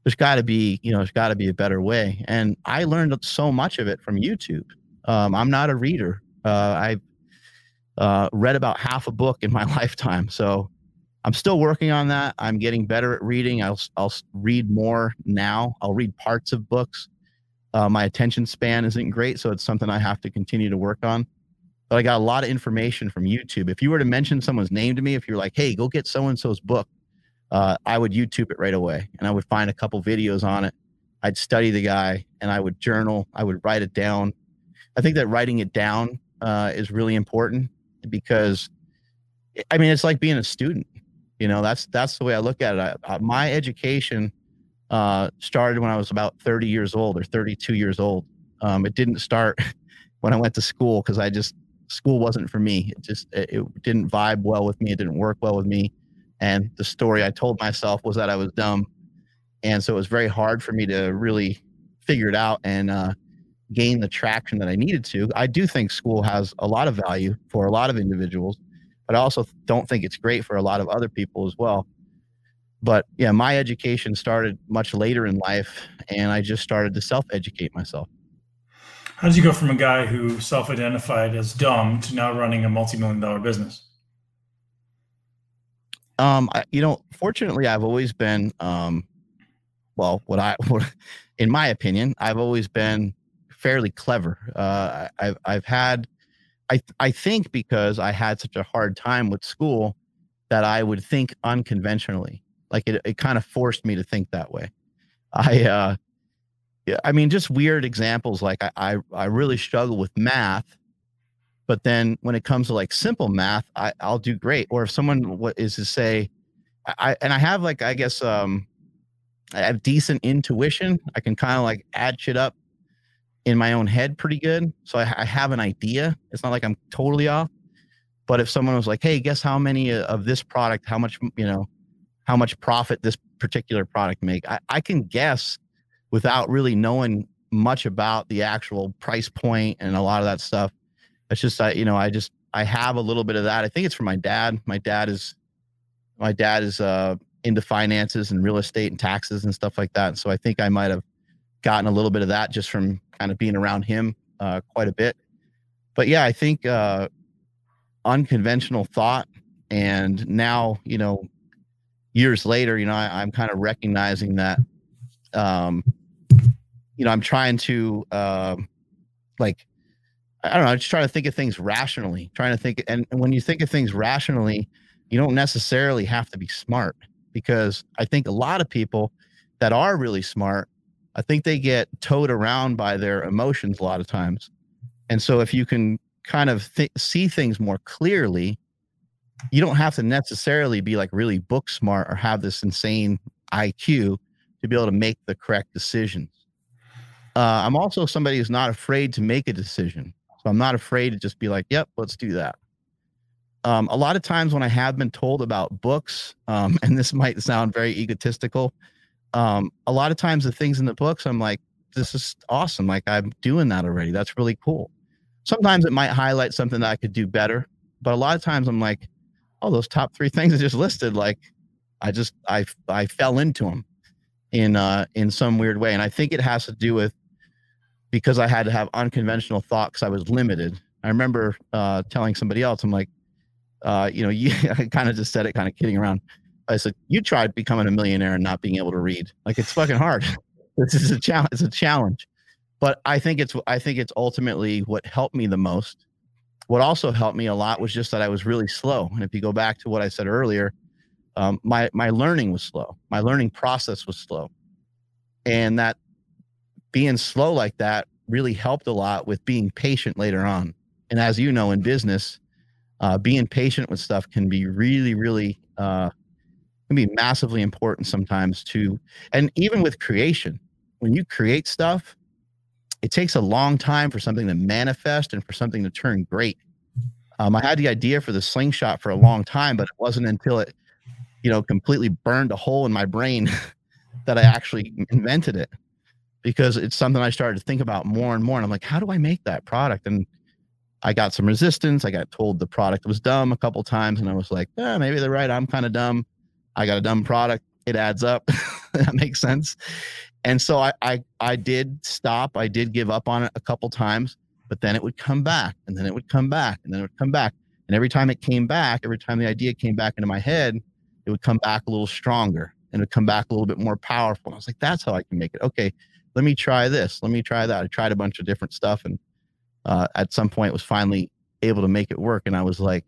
there's gotta be, you know, there's gotta be a better way. And I learned so much of it from YouTube. I'm not a reader. I've read about half a book in my lifetime. So I'm still working on that. I'm getting better at reading. I'll read more now. I'll read parts of books. My attention span isn't great, so it's something I have to continue to work on. But I got a lot of information from YouTube. If you were to mention someone's name to me, if you're like, hey, go get so-and-so's book, I would YouTube it right away. And I would find a couple videos on it. I'd study the guy and I would journal. I would write it down. I think that writing it down is really important because, I mean, it's like being a student. You know, that's the way I look at it. My education started when I was about 30 years old or 32 years old. It didn't start when I went to school because school wasn't for me. It didn't vibe well with me. It didn't work well with me. And the story I told myself was that I was dumb. And so it was very hard for me to really figure it out and gain the traction that I needed to. I do think school has a lot of value for a lot of individuals, but I also don't think it's great for a lot of other people as well. But yeah, my education started much later in life and I just started to self-educate myself. How did you go from a guy who self-identified as dumb to now running a multi-million-dollar business? You know, fortunately, I've always been, in my opinion, I've always been fairly clever. I think because I had such a hard time with school that I would think unconventionally, like it kind of forced me to think that way. I mean, just weird examples. Like I really struggle with math. But then when it comes to like simple math, I'll do great. Or if someone is to say, I have decent intuition. I can kind of like add shit up in my own head pretty good. So I have an idea. It's not like I'm totally off. But if someone was like, hey, guess how many of this product, how much profit this particular product make? I can guess without really knowing much about the actual price point and a lot of that stuff. It's just, I have a little bit of that. I think it's from my dad. My dad is into finances and real estate and taxes and stuff like that. And so I think I might've gotten a little bit of that just from kind of being around him quite a bit. But yeah, I think unconventional thought. And now, you know, years later, you know, I'm kind of recognizing that, you know, I'm trying to, I don't know, I just try to think of things rationally, and when you think of things rationally, you don't necessarily have to be smart, because I think a lot of people that are really smart, I think they get towed around by their emotions a lot of times. And so if you can kind of see things more clearly, you don't have to necessarily be like really book smart or have this insane IQ to be able to make the correct decisions. I'm also somebody who's not afraid to make a decision. So I'm not afraid to just be like, yep, let's do that. A lot of times when I have been told about books, and this might sound very egotistical, a lot of times the things in the books, I'm like, this is awesome. Like, I'm doing that already. That's really cool. Sometimes it might highlight something that I could do better. But a lot of times I'm like, oh, those top three things I just listed, like, I fell into them in some weird way. And I think it has to do with, because I had to have unconventional thoughts, I was limited. I remember telling somebody else, I'm like, I kind of just said it kind of kidding around. I said, you tried becoming a millionaire and not being able to read. Like, it's fucking hard. This is a challenge. It's a challenge. But I think it's ultimately what helped me the most. What also helped me a lot was just that I was really slow. And if you go back to what I said earlier, my learning was slow. My learning process was slow. And that being slow like that really helped a lot with being patient later on. And as you know, in business, being patient with stuff can be really, really, can be massively important sometimes too. And even with creation, when you create stuff, it takes a long time for something to manifest and for something to turn great. I had the idea for the slingshot for a long time, but it wasn't until it, you know, completely burned a hole in my brain that I actually invented it, because it's something I started to think about more and more. And I'm like, how do I make that product? And I got some resistance. I got told the product was dumb a couple times, and I was like, eh, maybe they're right. I'm kind of dumb. I got a dumb product. It adds up. That makes sense. And so I did stop. I did give up on it a couple times, but then it would come back, and then it would come back, and then it would come back. And every time it came back, every time the idea came back into my head, it would come back a little stronger, and it would come back a little bit more powerful. And I was like, that's how I can make it. Okay, let me try this. Let me try that. I tried a bunch of different stuff, and at some point was finally able to make it work. And I was like,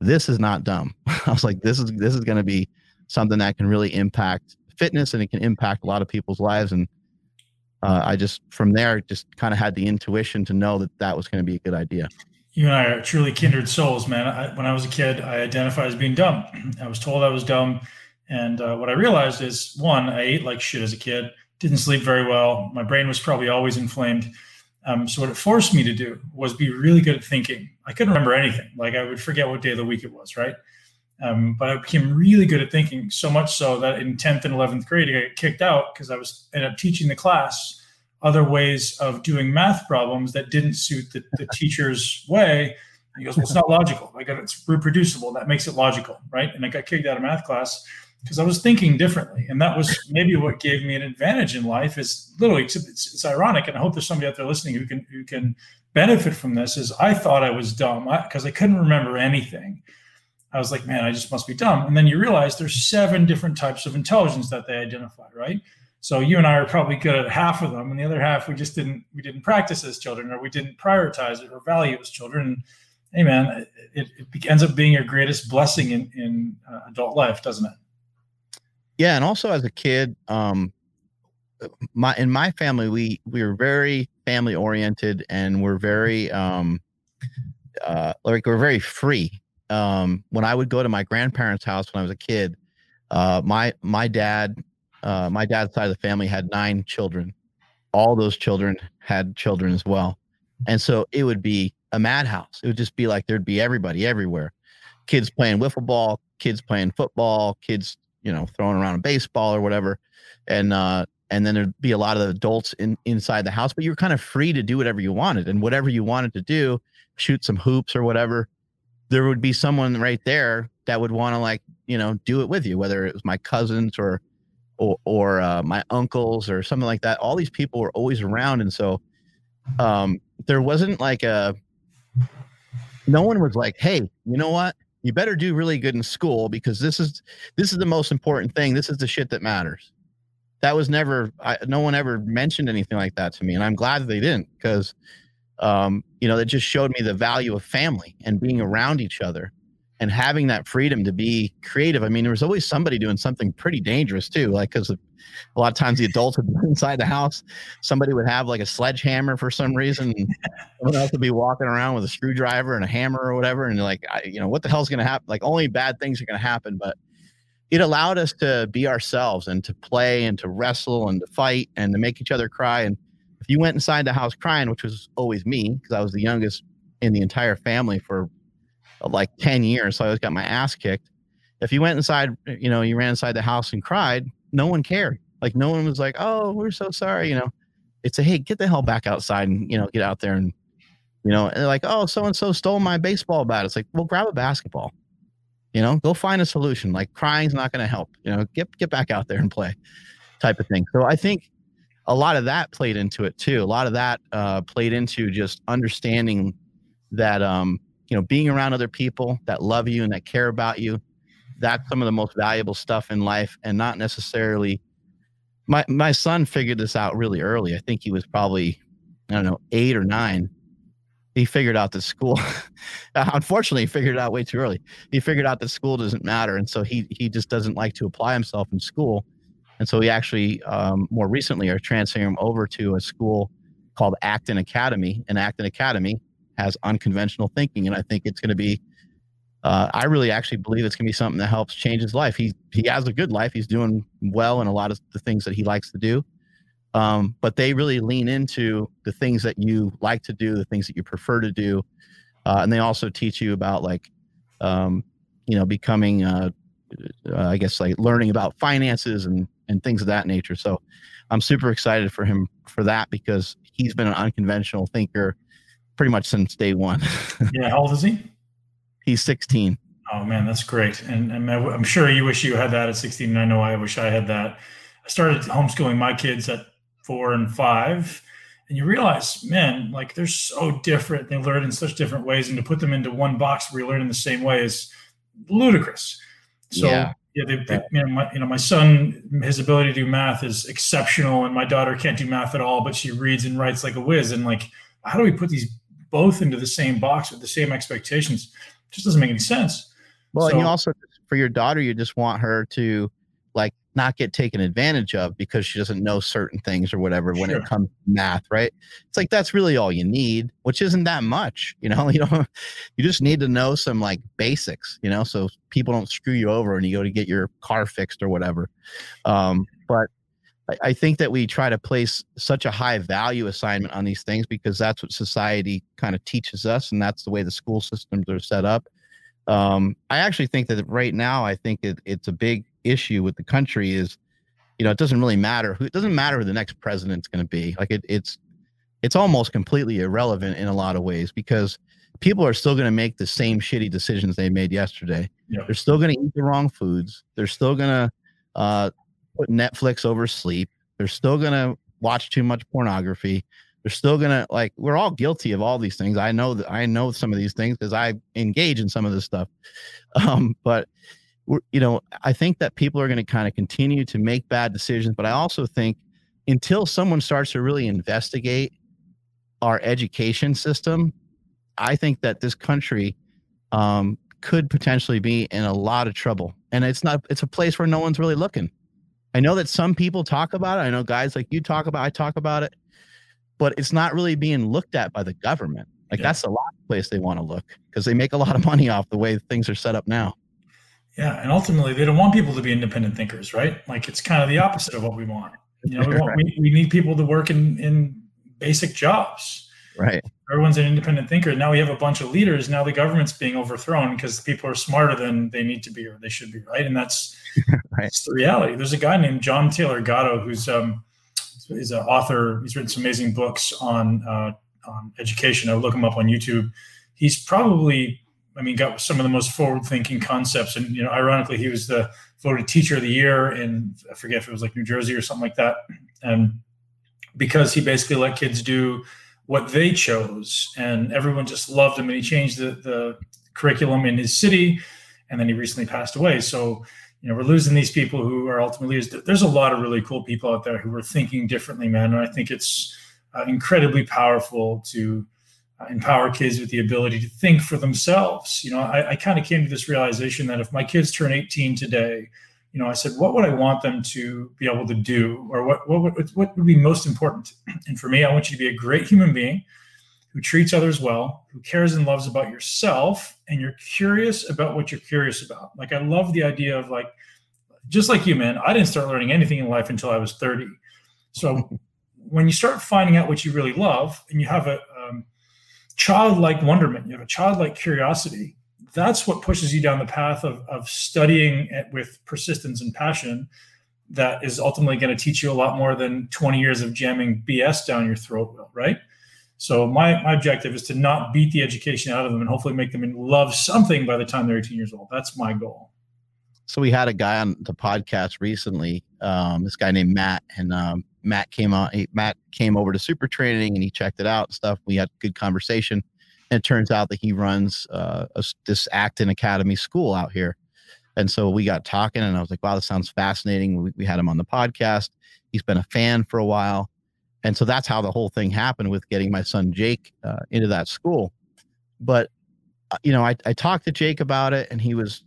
this is not dumb. I was like, this is going to be something that can really impact fitness, and it can impact a lot of people's lives. And I just, from there, just kind of had the intuition to know that that was going to be a good idea. You and I are truly kindred souls, man. When I was a kid, I identified as being dumb. I was told I was dumb. And what I realized is, one, I ate like shit as a kid, didn't sleep very well. My brain was probably always inflamed. So what it forced me to do was be really good at thinking. I couldn't remember anything. Like, I would forget what day of the week it was, right? But I became really good at thinking, so much so that in 10th and 11th grade, I got kicked out because I ended up teaching the class other ways of doing math problems that didn't suit the teacher's way. And he goes, well, it's not logical. I got, it's reproducible. That makes it logical, right? And I got kicked out of math class because I was thinking differently. And that was maybe what gave me an advantage in life, is literally, it's ironic. And I hope there's somebody out there listening who can benefit from this, is I thought I was dumb because I couldn't remember anything. I was like, man, I just must be dumb. And then you realize there's 7 different types of intelligence that they identify, right? So you and I are probably good at half of them, and the other half we didn't practice as children, or we didn't prioritize it or value as children. And hey, man, it ends up being your greatest blessing in adult life, doesn't it? Yeah, and also as a kid, in my family, we were very family oriented, and we're very we're very free. When I would go to my grandparents' house when I was a kid, my dad's side of the family had 9 children. All those children had children as well, and so it would be a madhouse. It would just be like there'd be everybody everywhere, kids playing wiffle ball, kids playing football, kids, you know, throwing around a baseball or whatever. And then there'd be a lot of adults inside the house, but you were kind of free to do whatever you wanted, and whatever you wanted to do, shoot some hoops or whatever, there would be someone right there that would want to, like, you know, do it with you, whether it was my cousins or my uncles or something like that. All these people were always around. And so, there wasn't like no one was like, hey, you know what? You better do really good in school because this is the most important thing. This is the shit that matters. That was never, no one ever mentioned anything like that to me. And I'm glad that they didn't, because, you know, that just showed me the value of family and being around each other and having that freedom to be creative. I mean, there was always somebody doing something pretty dangerous too. Like, cause a lot of times the adults would be inside the house, somebody would have like a sledgehammer for some reason. And someone else would be walking around with a screwdriver and a hammer or whatever. And like, you know, what the hell's going to happen? Like, only bad things are going to happen, but it allowed us to be ourselves and to play and to wrestle and to fight and to make each other cry. And if you went inside the house crying, which was always me, cause I was the youngest in the entire family for like 10 years. So I always got my ass kicked. If you went inside, you know, you ran inside the house and cried, no one cared. Like, no one was like, oh, we're so sorry. You know, it's a, hey, get the hell back outside and, you know, get out there and, you know, and they're like, oh, so-and-so stole my baseball bat. It's like, well, grab a basketball, you know, go find a solution. Like, crying's not going to help, you know, get back out there and play type of thing. So I think a lot of that played into it too. A lot of that played into just understanding that, you know, being around other people that love you and that care about you, that's some of the most valuable stuff in life. And not necessarily, my son figured this out really early. I think he was probably, I don't know, 8 or 9. He figured out that school, unfortunately, he figured it out way too early. He figured out that school doesn't matter. And so he just doesn't like to apply himself in school. And so we actually more recently are transferring him over to a school called Acton Academy. And Acton Academy has unconventional thinking. And I think it's going to be, I really actually believe it's going to be something that helps change his life. He has a good life. He's doing well in a lot of the things that he likes to do. But they really lean into the things that you like to do, the things that you prefer to do. And they also teach you about like, you know, becoming, I guess, like learning about finances and things of that nature. So I'm super excited for him for that, because he's been an unconventional thinker pretty much since day one. Yeah. How old is he? He's 16. Oh man, that's great. And I'm sure you wish you had that at 16. And I know I wish I had that. I started homeschooling my kids at 4 and 5, and you realize, man, like they're so different. They learn in such different ways, and to put them into one box where you learn in the same way is ludicrous. So yeah my son, his ability to do math is exceptional, and my daughter can't do math at all, but she reads and writes like a whiz. And like, how do we put these both into the same box with the same expectations? It just doesn't make any sense. Well, so, and you also, for your daughter, you just want her to like not get taken advantage of because she doesn't know certain things or whatever when it comes to math, right? It's like, that's really all you need, which isn't that much, you know, you just need to know some like basics, you know, so people don't screw you over and you go to get your car fixed or whatever. But I think that we try to place such a high value assignment on these things because that's what society kind of teaches us. And that's the way the school systems are set up. I actually think that right now, I think it's a big issue with the country is, you know, it doesn't really matter who, it doesn't matter who the next president's going to be. Like it's almost completely irrelevant in a lot of ways because people are still going to make the same shitty decisions they made yesterday. Yeah. They're still going to eat the wrong foods. They're still going to put Netflix over sleep. They're still going to watch too much pornography. They're still going to, like, we're all guilty of all these things. I know some of these things because I engage in some of this stuff. But you know, I think that people are going to kind of continue to make bad decisions, but I also think until someone starts to really investigate our education system, I think that this country could potentially be in a lot of trouble. And it's a place where no one's really looking. I know that some people talk about it. I know guys like you talk about, I talk about it, but it's not really being looked at by the government. Like that's a lot of place they want to look because they make a lot of money off the way things are set up now. Yeah. And ultimately they don't want people to be independent thinkers, right? Like it's kind of the opposite of what we want. You know, we need people to work in basic jobs, right? Everyone's an independent thinker. Now we have a bunch of leaders. Now the government's being overthrown because people are smarter than they need to be, or they should be. Right. And that's, that's the reality. There's a guy named John Taylor Gatto, who's, is an author. He's written some amazing books on education. I look him up on YouTube. He's probably, I mean, got some of the most forward-thinking concepts. And, you know, ironically, he was voted Teacher of the Year in, I forget if it was like New Jersey or something like that. And because he basically let kids do what they chose, and everyone just loved him. And he changed the curriculum in his city. And then he recently passed away. So, you know, we're losing these people who are ultimately, there's a lot of really cool people out there who are thinking differently, man. And I think it's incredibly powerful to empower kids with the ability to think for themselves. You know, I kind of came to this realization that if my kids turn 18 today, you know, I said, what would I want them to be able to do? Or what would be most important? And for me, I want you to be a great human being who treats others well, who cares and loves about yourself. And you're curious about what you're curious about. Like, I love the idea of, like, just like you, man, I didn't start learning anything in life until I was 30. So when you start finding out what you really love and you have a, childlike wonderment, you have a childlike curiosity, that's what pushes you down the path of studying it with persistence and passion that is ultimately going to teach you a lot more than 20 years of jamming BS down your throat will, right? So my objective is to not beat the education out of them and hopefully make them love something by the time they're 18 years old. That's my goal. So we had a guy on the podcast recently, this guy named Matt, and Matt came over to Super Training and he checked it out and stuff. We had a good conversation. And it turns out that he runs this Acton Academy school out here. And so we got talking and I was like, wow, this sounds fascinating. We had him on the podcast. He's been a fan for a while. And so that's how the whole thing happened with getting my son Jake into that school. But, you know, I talked to Jake about it and he was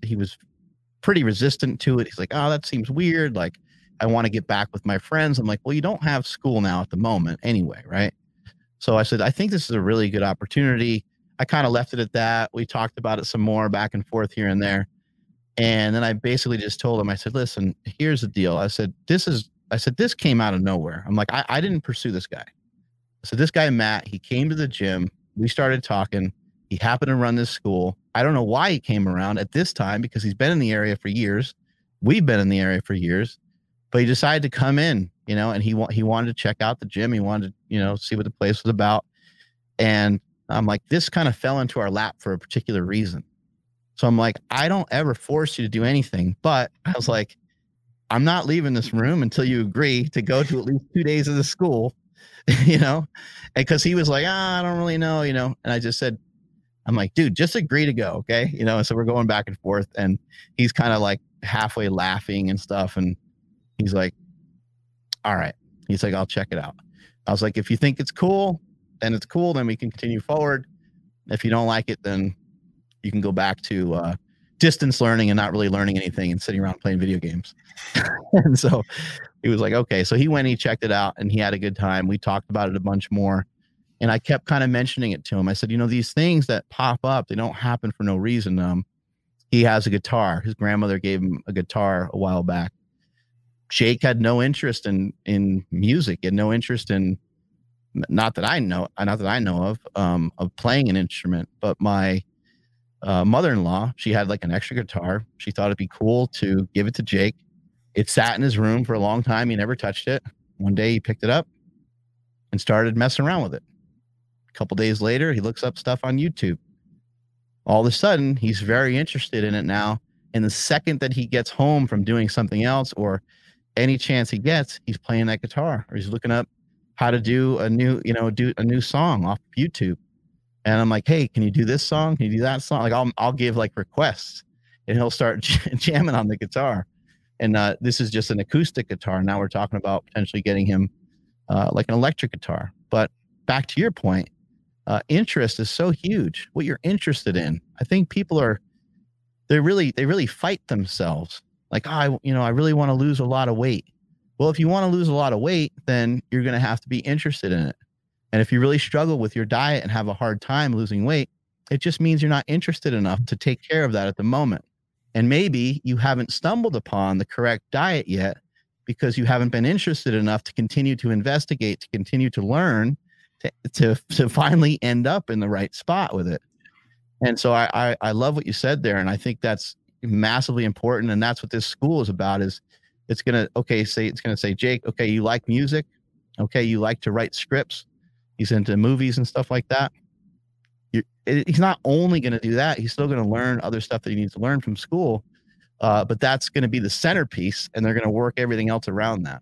pretty resistant to it. He's like, oh, that seems weird. Like, I want to get back with my friends. I'm like, well, you don't have school now at the moment anyway, right? So I said, I think this is a really good opportunity. I kind of left it at that. We talked about it some more back and forth here and there. And then I basically just told him, I said, listen, here's the deal. I said, this came out of nowhere. I'm like, I didn't pursue this guy. So this guy, Matt, he came to the gym. We started talking. He happened to run this school. I don't know why he came around at this time, because he's been in the area for years. We've been in the area for years, but he decided to come in, you know, and he wanted to check out the gym. He wanted to, you know, see what the place was about. And I'm like, this kind of fell into our lap for a particular reason. So I'm like, I don't ever force you to do anything, but I was like, I'm not leaving this room until you agree to go to at least 2 days of the school, you know? And cause he was like, I don't really know, you know? And I just said, I'm like, dude, just agree to go. Okay. You know? And so we're going back and forth, and he's kind of like halfway laughing and stuff. And he's like, all right. He's like, I'll check it out. I was like, if you think it's cool, then it's cool. Then we can continue forward. If you don't like it, then you can go back to distance learning and not really learning anything and sitting around playing video games. And so he was like, okay. So he went, he checked it out, and he had a good time. We talked about it a bunch more. And I kept kind of mentioning it to him. I said, you know, these things that pop up, they don't happen for no reason. He has a guitar. His grandmother gave him a guitar a while back. Jake had no interest in music, had no interest in, not that I know of, of playing an instrument. But my mother-in-law, she had like an extra guitar. She thought it'd be cool to give it to Jake. It sat in his room for a long time. He never touched it. One day he picked it up and started messing around with it. A couple days later, he looks up stuff on YouTube. All of a sudden, he's very interested in it now. And the second that he gets home from doing something else, or any chance he gets, he's playing that guitar, or he's looking up how to do a new song off of YouTube. And I'm like, hey, can you do this song? Can you do that song? Like I'll give like requests, and he'll start jamming on the guitar. And this is just an acoustic guitar. Now we're talking about potentially getting him like an electric guitar. But back to your point, interest is so huge. What you're interested in. I think people are, they really fight themselves. Like, I really want to lose a lot of weight. Well, if you want to lose a lot of weight, then you're going to have to be interested in it. And if you really struggle with your diet and have a hard time losing weight, it just means you're not interested enough to take care of that at the moment. And maybe you haven't stumbled upon the correct diet yet because you haven't been interested enough to continue to investigate, to continue to learn, to finally end up in the right spot with it. And so I love what you said there. And I think that's massively important. And that's what this school is about. Is it's going to say, Jake, okay, you like music. Okay. You like to write scripts. He's into movies and stuff like that. He's not only going to do that. He's still going to learn other stuff that he needs to learn from school. But that's going to be the centerpiece, and they're going to work everything else around that.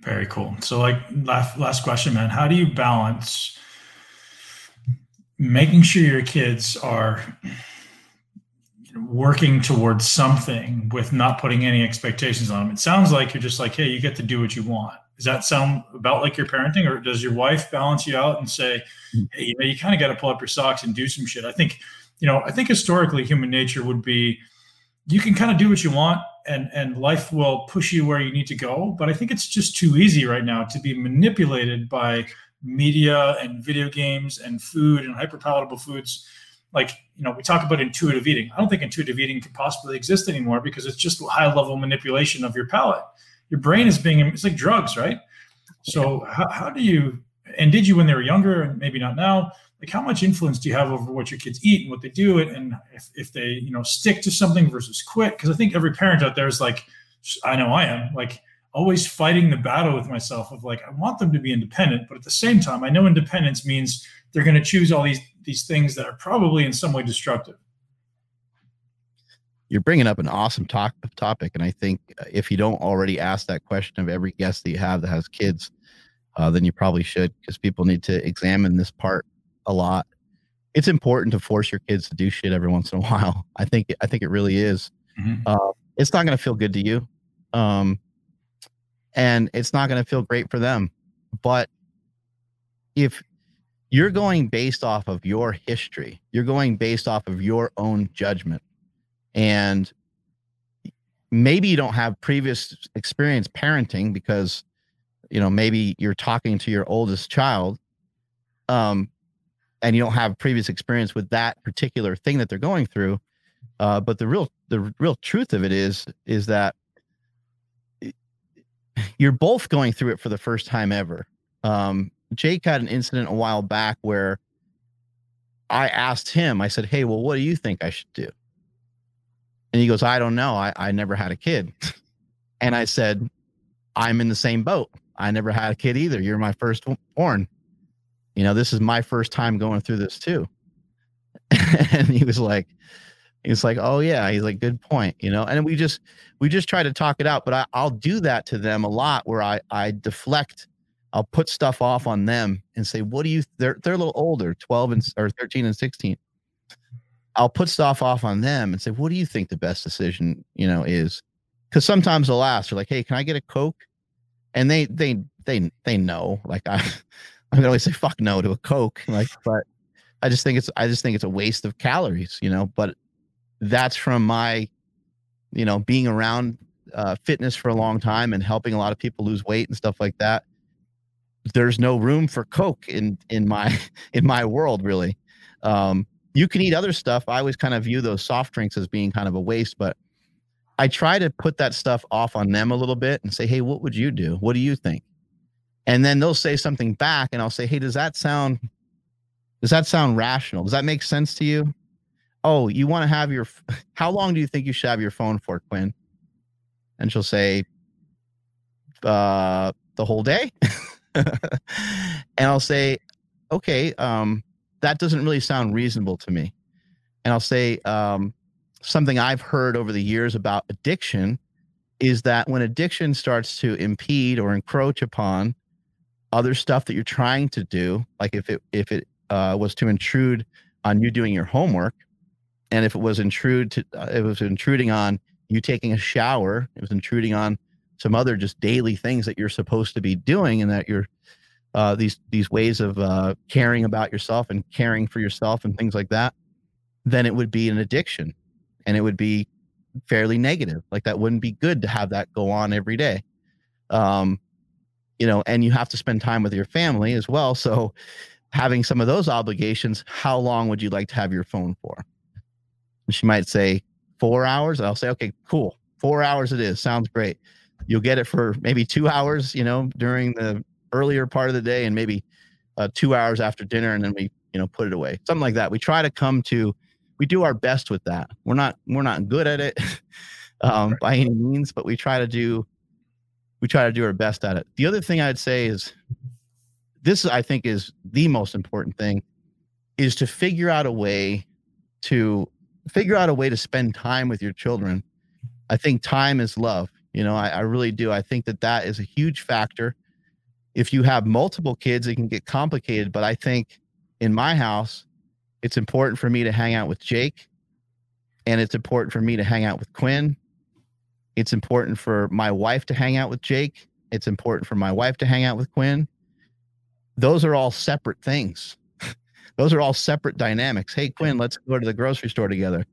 Very cool. So like last question, man, how do you balance making sure your kids are working towards something with not putting any expectations on them? It sounds like you're just like, hey, you get to do what you want. Does that sound about like your parenting, or does your wife balance you out and say, hey, you know, you kind of got to pull up your socks and do some shit? I think historically human nature would be, you can kind of do what you want and life will push you where you need to go. But I think it's just too easy right now to be manipulated by media and video games and food and hyperpalatable foods. Like, you know, we talk about intuitive eating. I don't think intuitive eating could possibly exist anymore because it's just high level manipulation of your palate. Your brain is being, it's like drugs, right? So how do you, and did you when they were younger and maybe not now, like how much influence do you have over what your kids eat and what they do? And if they, you know, stick to something versus quit? Because I think every parent out there is like, I know I am, like always fighting the battle with myself of like, I want them to be independent. But at the same time, I know independence means they're going to choose all these things that are probably in some way destructive. You're bringing up an awesome topic. And I think if you don't already ask that question of every guest that you have that has kids, then you probably should, because people need to examine this part a lot. It's important to force your kids to do shit every once in a while. I think it really is. Mm-hmm. It's not going to feel good to you. And it's not going to feel great for them. But if you're going based off of your history, you're going based off of your own judgment. And maybe you don't have previous experience parenting because, you know, maybe you're talking to your oldest child, and you don't have previous experience with that particular thing that they're going through. But the real truth of it is that you're both going through it for the first time ever. Jake had an incident a while back where I asked him, I said, "Hey, well, what do you think I should do?" And he goes, "I don't know. I never had a kid." And I said, "I'm in the same boat. I never had a kid either. You're my firstborn. You know, this is my first time going through this too." And he was like, "Oh yeah." He's like, "Good point." You know, and we just try to talk it out, but I'll do that to them a lot where I deflect. I'll put stuff off on them and say, "What do you?" They're a little older, 12 and or 13 and 16. I'll put stuff off on them and say, "What do you think the best decision, you know, is?" Because sometimes they'll ask, they're like, "Hey, can I get a Coke?" And they know. Like I can always say "fuck no" to a Coke. Like, but I just think it's a waste of calories, you know. But that's from my, you know, being around fitness for a long time and helping a lot of people lose weight and stuff like that. There's no room for Coke in my world, really. You can eat other stuff. I always kind of view those soft drinks as being kind of a waste, but I try to put that stuff off on them a little bit and say, "Hey, what would you do? What do you think?" And then they'll say something back and I'll say, "Hey, does that sound rational? Does that make sense to you? Oh, you want to have your, how long do you think you should have your phone for, Quinn?" And she'll say, "The whole day." And I'll say, "Okay, that doesn't really sound reasonable to me." And I'll say, something I've heard over the years about addiction is that when addiction starts to impede or encroach upon other stuff that you're trying to do, like if it was to intrude on you doing your homework, and if it was intruding on you taking a shower, it was intruding on some other just daily things that you're supposed to be doing, and that you're these ways of caring about yourself and caring for yourself and things like that, then it would be an addiction, and it would be fairly negative. Like that wouldn't be good to have that go on every day, you know. And you have to spend time with your family as well. So having some of those obligations, how long would you like to have your phone for? And she might say 4 hours. I'll say, "Okay, cool. 4 hours it is. Sounds great." You'll get it for maybe 2 hours, you know, during the earlier part of the day, and maybe 2 hours after dinner. And then we, you know, put it away, something like that. We try to we do our best with that. We're not good at it by any means, but we try to do our best at it. The other thing I'd say is this, I think, is the most important thing, is to figure out a way to spend time with your children. I think time is love. You know, I really do. I think that is a huge factor. If you have multiple kids, it can get complicated. But I think in my house, it's important for me to hang out with Jake, and it's important for me to hang out with Quinn. It's important for my wife to hang out with Jake. It's important for my wife to hang out with Quinn. Those are all separate things. Those are all separate dynamics. "Hey, Quinn, let's go to the grocery store together."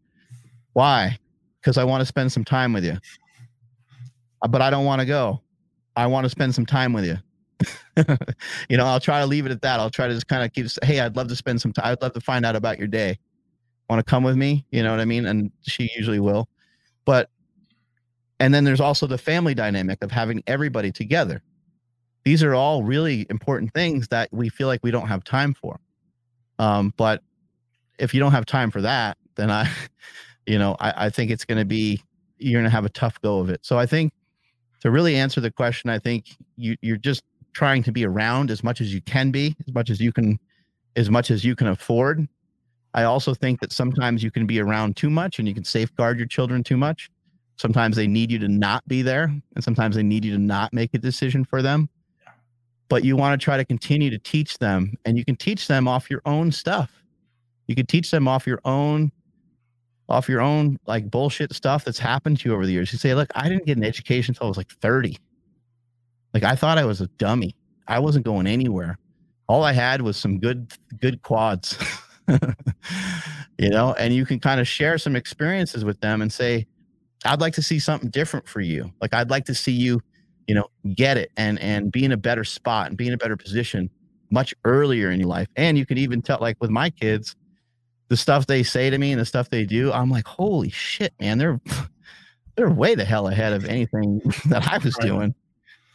Why? "Because I want to spend some time with you." "But I don't want to go. I want to spend some time with you." You know, I'll try to leave it at that. I'll try to just kind of keep, "Hey, I'd love to spend some time. I'd love to find out about your day. Want to come with me?" You know what I mean? And she usually will. But, and then there's also the family dynamic of having everybody together. These are all really important things that we feel like we don't have time for. But if you don't have time for that, then I think it's going to be, you're going to have a tough go of it. So I think, to really answer the question, I think you're just trying to be around as much as you can be, as much as you can afford. I also think that sometimes you can be around too much and you can safeguard your children too much. Sometimes they need you to not be there, and sometimes they need you to not make a decision for them. But you want to try to continue to teach them, and you can teach them off your own stuff. You can teach them off your own like bullshit stuff that's happened to you over the years. You say, "Look, I didn't get an education until I was like 30. Like I thought I was a dummy. I wasn't going anywhere. All I had was some good quads," you know, and you can kind of share some experiences with them and say, I'd like to see something different for you. Like, I'd like to see you, you know, get it and be in a better spot and be in a better position much earlier in your life. And you can even tell, like with my kids, the stuff they say to me and the stuff they do, I'm like, holy shit, man, they're way the hell ahead of anything that I was doing.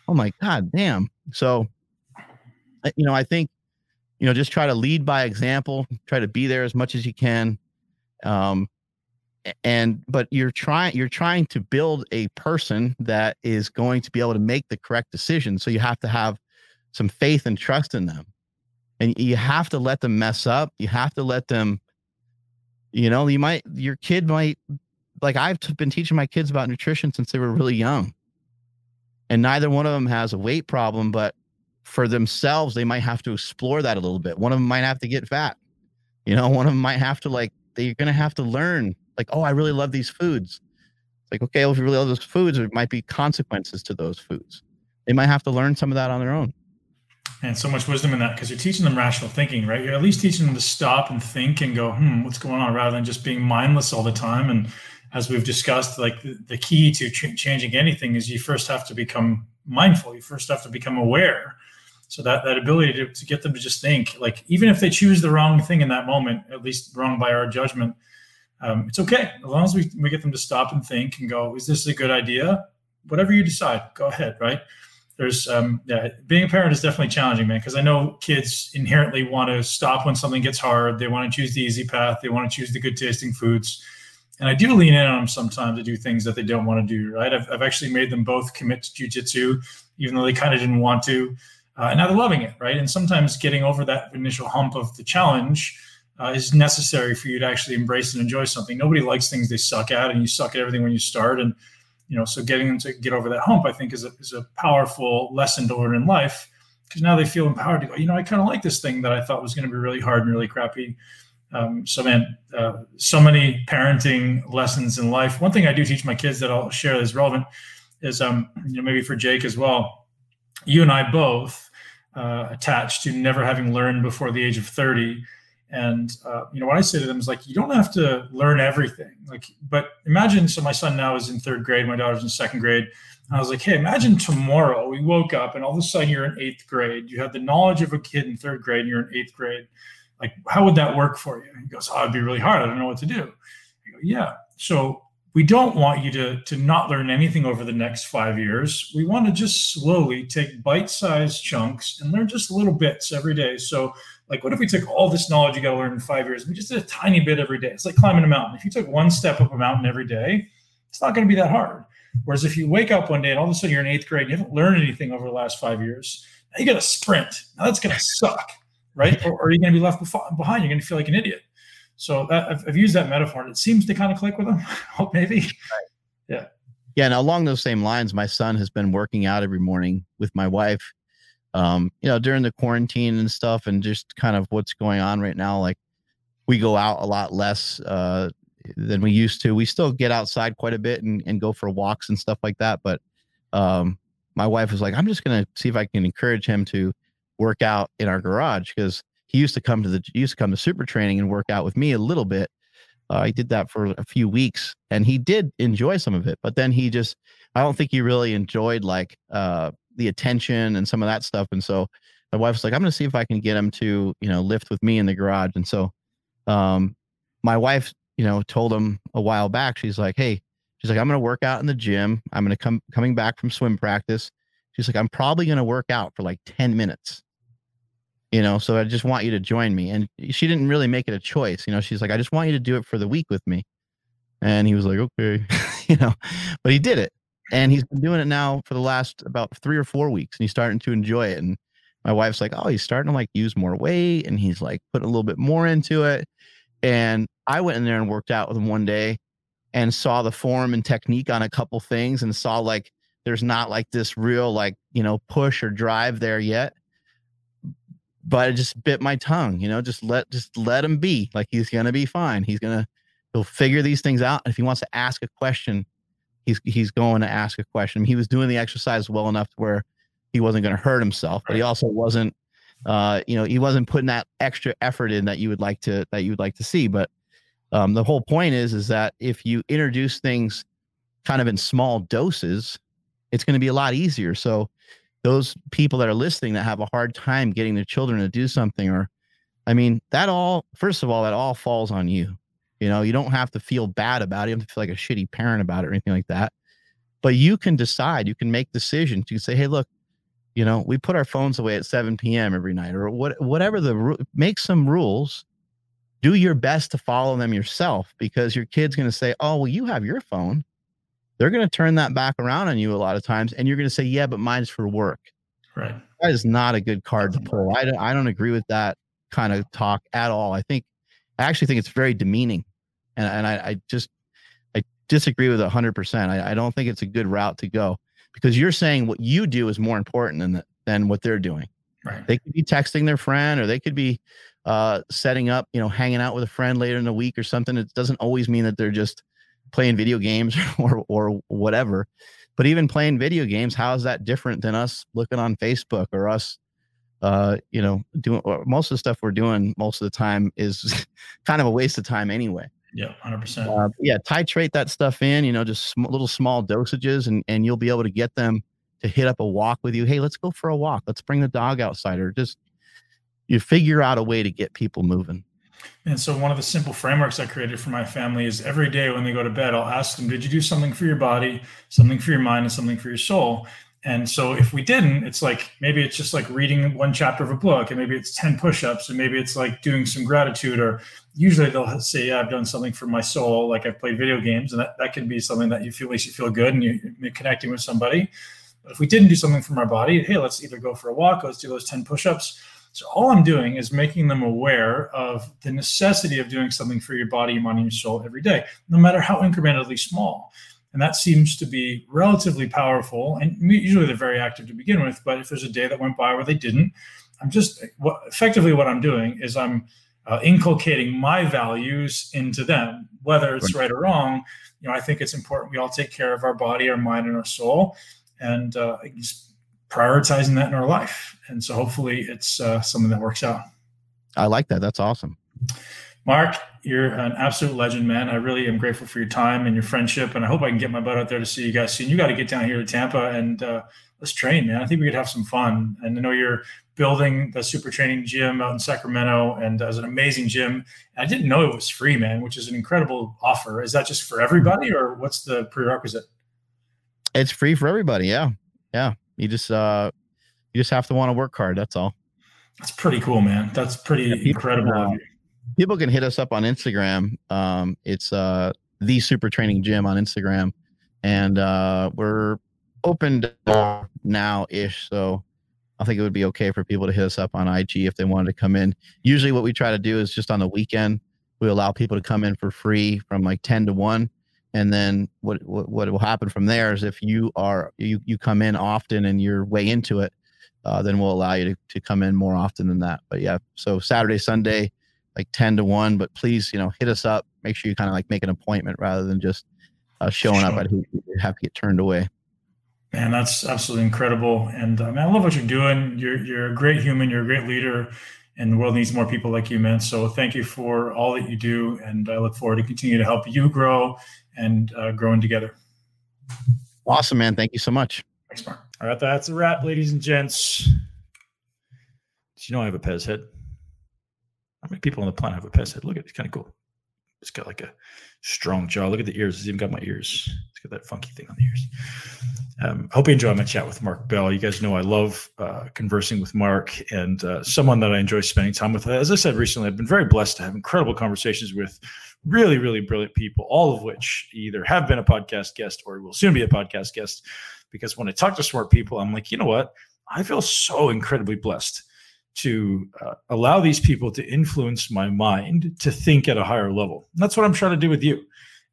Oh my God, damn. So, you know, I think, you know, just try to lead by example, try to be there as much as you can. But you're trying to build a person that is going to be able to make the correct decision. So you have to have some faith and trust in them, and you have to let them mess up. You have to let them, you know, your kid might, like I've been teaching my kids about nutrition since they were really young, and neither one of them has a weight problem, but for themselves, they might have to explore that a little bit. One of them might have to get fat, you know, one of them might have to they're going to have to learn, like, oh, I really love these foods. It's like, okay, well, if you really love those foods, there might be consequences to those foods. They might have to learn some of that on their own. And so much wisdom in that, because you're teaching them rational thinking, right? You're at least teaching them to stop and think and go, what's going on, rather than just being mindless all the time. And as we've discussed, like the key to changing anything is you first have to become mindful. You first have to become aware. So that ability to get them to just think, like, even if they choose the wrong thing in that moment, at least wrong by our judgment, it's okay. As long as we get them to stop and think and go, is this a good idea? Whatever you decide, go ahead, right? There's being a parent is definitely challenging, man, because I know kids inherently want to stop when something gets hard. They want to choose the easy path. They want to choose the good tasting foods. And I do lean in on them sometimes to do things that they don't want to do, right? I've actually made them both commit to jiu-jitsu, even though they kind of didn't want to. And now they're loving it, right? And sometimes getting over that initial hump of the challenge is necessary for you to actually embrace and enjoy something. Nobody likes things they suck at, and you suck at everything when you start. And you know, so getting them to get over that hump, I think, is a powerful lesson to learn in life, because now they feel empowered to go, you know, I kind of like this thing that I thought was going to be really hard and really crappy. So many parenting lessons in life. One thing I do teach my kids that I'll share that's relevant is, you know, maybe for Jake as well, you and I both attached to never having learned before the age of 30. And, you know, what I say to them is like, you don't have to learn everything. Like, but imagine, so my son now is in third grade, my daughter's in second grade. And I was like, hey, imagine tomorrow we woke up and all of a sudden you're in eighth grade. You have the knowledge of a kid in third grade and you're in eighth grade. Like, how would that work for you? And he goes, oh, it'd be really hard. I don't know what to do. I go, yeah. So we don't want you to not learn anything over the next 5 years. We want to just slowly take bite-sized chunks and learn just little bits every day. So like, what if we took all this knowledge you got to learn in 5 years and we just did a tiny bit every day? It's like climbing a mountain. If you took one step up a mountain every day, it's not going to be that hard. Whereas if you wake up one day and all of a sudden you're in eighth grade and you haven't learned anything over the last 5 years, now you got to sprint. Now that's going to suck, right? Or you're going to be left behind. You're going to feel like an idiot. So I've used that metaphor, and it seems to kind of click with them. Oh, maybe. Right. Yeah. Yeah. And along those same lines, my son has been working out every morning with my wife, you know, during the quarantine and stuff, and just kind of what's going on right now. Like, we go out a lot less than we used to. We still get outside quite a bit and go for walks and stuff like that. But my wife was like, I'm just going to see if I can encourage him to work out in our garage, because he used to come to Super Training and work out with me a little bit. I did that for a few weeks, and he did enjoy some of it, but then I don't think he really enjoyed like the attention and some of that stuff. And so my wife was like, I'm going to see if I can get him to, you know, lift with me in the garage. And so my wife, you know, told him a while back, she's like, I'm going to work out in the gym. I'm going to coming back from swim practice. She's like, I'm probably going to work out for like 10 minutes. You know, so I just want you to join me. And she didn't really make it a choice. You know, she's like, I just want you to do it for the week with me. And he was like, okay, you know, but he did it. And he's been doing it now for the last about 3 or 4 weeks, and he's starting to enjoy it. And my wife's like, oh, he's starting to like use more weight, and he's like putting a little bit more into it. And I went in there and worked out with him one day and saw the form and technique on a couple things, and saw like, there's not like this real, like, you know, push or drive there yet. But it just bit my tongue, you know, just let him be. Like, he's going to be fine. He'll figure these things out. If he wants to ask a question, he's going to ask a question. I mean, he was doing the exercise well enough to where he wasn't going to hurt himself, but he also wasn't, you know, he wasn't putting that extra effort in that you would like to see. But the whole point is that if you introduce things kind of in small doses, it's going to be a lot easier. So those people that are listening that have a hard time getting their children to do something, or, I mean, that all, first of all, that all falls on you. You know, you don't have to feel bad about it. You don't have to feel like a shitty parent about it or anything like that. But you can decide, you can make decisions. You can say, hey, look, you know, we put our phones away at 7 p.m. every night, or whatever make some rules. Do your best to follow them yourself, because your kid's going to say, oh, well, you have your phone. They're going to turn that back around on you a lot of times. And you're going to say, yeah, but mine's for work. Right. That is not a good card to pull. I don't agree with that kind of talk at all. I actually think it's very demeaning. And I disagree with 100%. I don't think it's a good route to go, because you're saying what you do is more important than what they're doing. Right. They could be texting their friend, or they could be setting up, you know, hanging out with a friend later in the week or something. It doesn't always mean that they're just playing video games or whatever. But even playing video games, how is that different than us looking on Facebook, or us, you know, doing most of the stuff we're doing most of the time is kind of a waste of time anyway. Yeah, 100%. Yeah, titrate that stuff in, you know, just little small dosages, and you'll be able to get them to hit up a walk with you. Hey, let's go for a walk. Let's bring the dog outside, or just you figure out a way to get people moving. And so one of the simple frameworks I created for my family is every day when they go to bed, I'll ask them, did you do something for your body, something for your mind, and something for your soul? And so if we didn't, it's like, maybe it's just like reading one chapter of a book, and maybe it's 10 push-ups, and maybe it's like doing some gratitude, or usually they'll say, yeah, I've done something for my soul. Like I've played video games, and that can be something that you feel makes you feel good and you're connecting with somebody. But if we didn't do something for our body, hey, let's either go for a walk, let's do those 10 push-ups. So all I'm doing is making them aware of the necessity of doing something for your body, your mind, and your soul every day, no matter how incrementally small. And that seems to be relatively powerful. And usually they're very active to begin with. But if there's a day that went by where they didn't, effectively what I'm doing is I'm inculcating my values into them, whether it's right or wrong. You know, I think it's important we all take care of our body, our mind, and our soul, and just prioritizing that in our life. And so hopefully it's something that works out. I like that. That's awesome. Mark, you're an absolute legend, man. I really am grateful for your time and your friendship. And I hope I can get my butt out there to see you guys soon. You got to get down here to Tampa and let's train, man. I think we could have some fun. And I know you're building the Super Training Gym out in Sacramento, and it's an amazing gym. And I didn't know it was free, man, which is an incredible offer. Is that just for everybody, or what's the prerequisite? It's free for everybody. Yeah. Yeah. You just have to want to work hard. That's all. That's pretty cool, man. That's pretty incredible. People can hit us up on Instagram. It's the Super Training Gym on Instagram, and we're open now-ish. So I think it would be okay for people to hit us up on IG if they wanted to come in. Usually, what we try to do is just on the weekend we allow people to come in for free from like 10 to 1, and then what will happen from there is if you come in often and you're way into it, then we'll allow you to come in more often than that. But yeah, so Saturday, Sunday, like 10 to 1, but please, you know, hit us up. Make sure you kind of like make an appointment rather than just showing up. I'd have to get turned away. Man, that's absolutely incredible. And man, I love what you're doing. You're a great human. You're a great leader, and the world needs more people like you, man. So thank you for all that you do. And I look forward to continue to help you grow and growing together. Awesome, man. Thank you so much. Thanks, Mark. All right. That's a wrap, ladies and gents. Did you know I have a Pez head? How many people on the planet have a Pez head? Look at it. It's kind of cool. It's got like a strong jaw. Look at the ears. It's even got my ears. It's got that funky thing on the ears. I hope you enjoy my chat with Mark Bell. You guys know I love conversing with Mark, and someone that I enjoy spending time with. As I said recently, I've been very blessed to have incredible conversations with really, really brilliant people, all of which either have been a podcast guest or will soon be a podcast guest, because when I talk to smart people, I'm like, you know what? I feel so incredibly blessed to allow these people to influence my mind to think at a higher level. And that's what I'm trying to do with you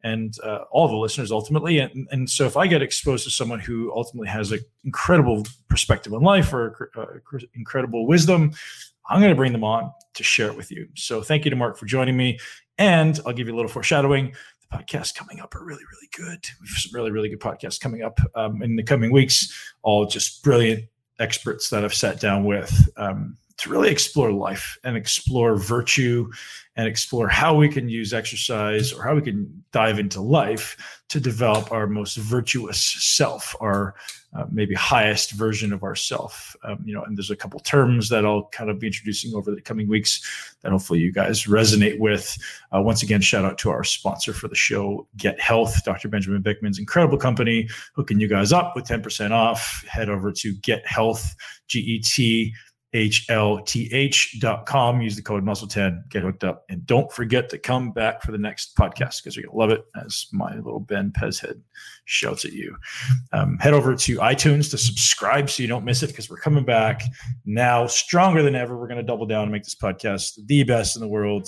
and all the listeners ultimately. And so if I get exposed to someone who ultimately has an incredible perspective on life or incredible wisdom, I'm going to bring them on to share it with you. So thank you to Mark for joining me. And I'll give you a little foreshadowing. The podcasts coming up are really, really good. We have some really, really good podcasts coming up in the coming weeks, all just brilliant experts that I've sat down with to really explore life and explore virtue and explore how we can use exercise or how we can dive into life to develop our most virtuous self, our maybe highest version of ourself. And there's a couple terms that I'll kind of be introducing over the coming weeks that hopefully you guys resonate with. Once again, shout out to our sponsor for the show, GetHLTH, Dr. Benjamin Bikman's incredible company, hooking you guys up with 10% off. Head over to GetHLTH, GetHLTH.com. Use the code muscle10, get hooked up, and don't forget to come back for the next podcast because you're gonna love it. As my little Ben Pez head shouts at you, head over to iTunes to subscribe so you don't miss it because we're coming back now stronger than ever. We're gonna double down and make this podcast the best in the world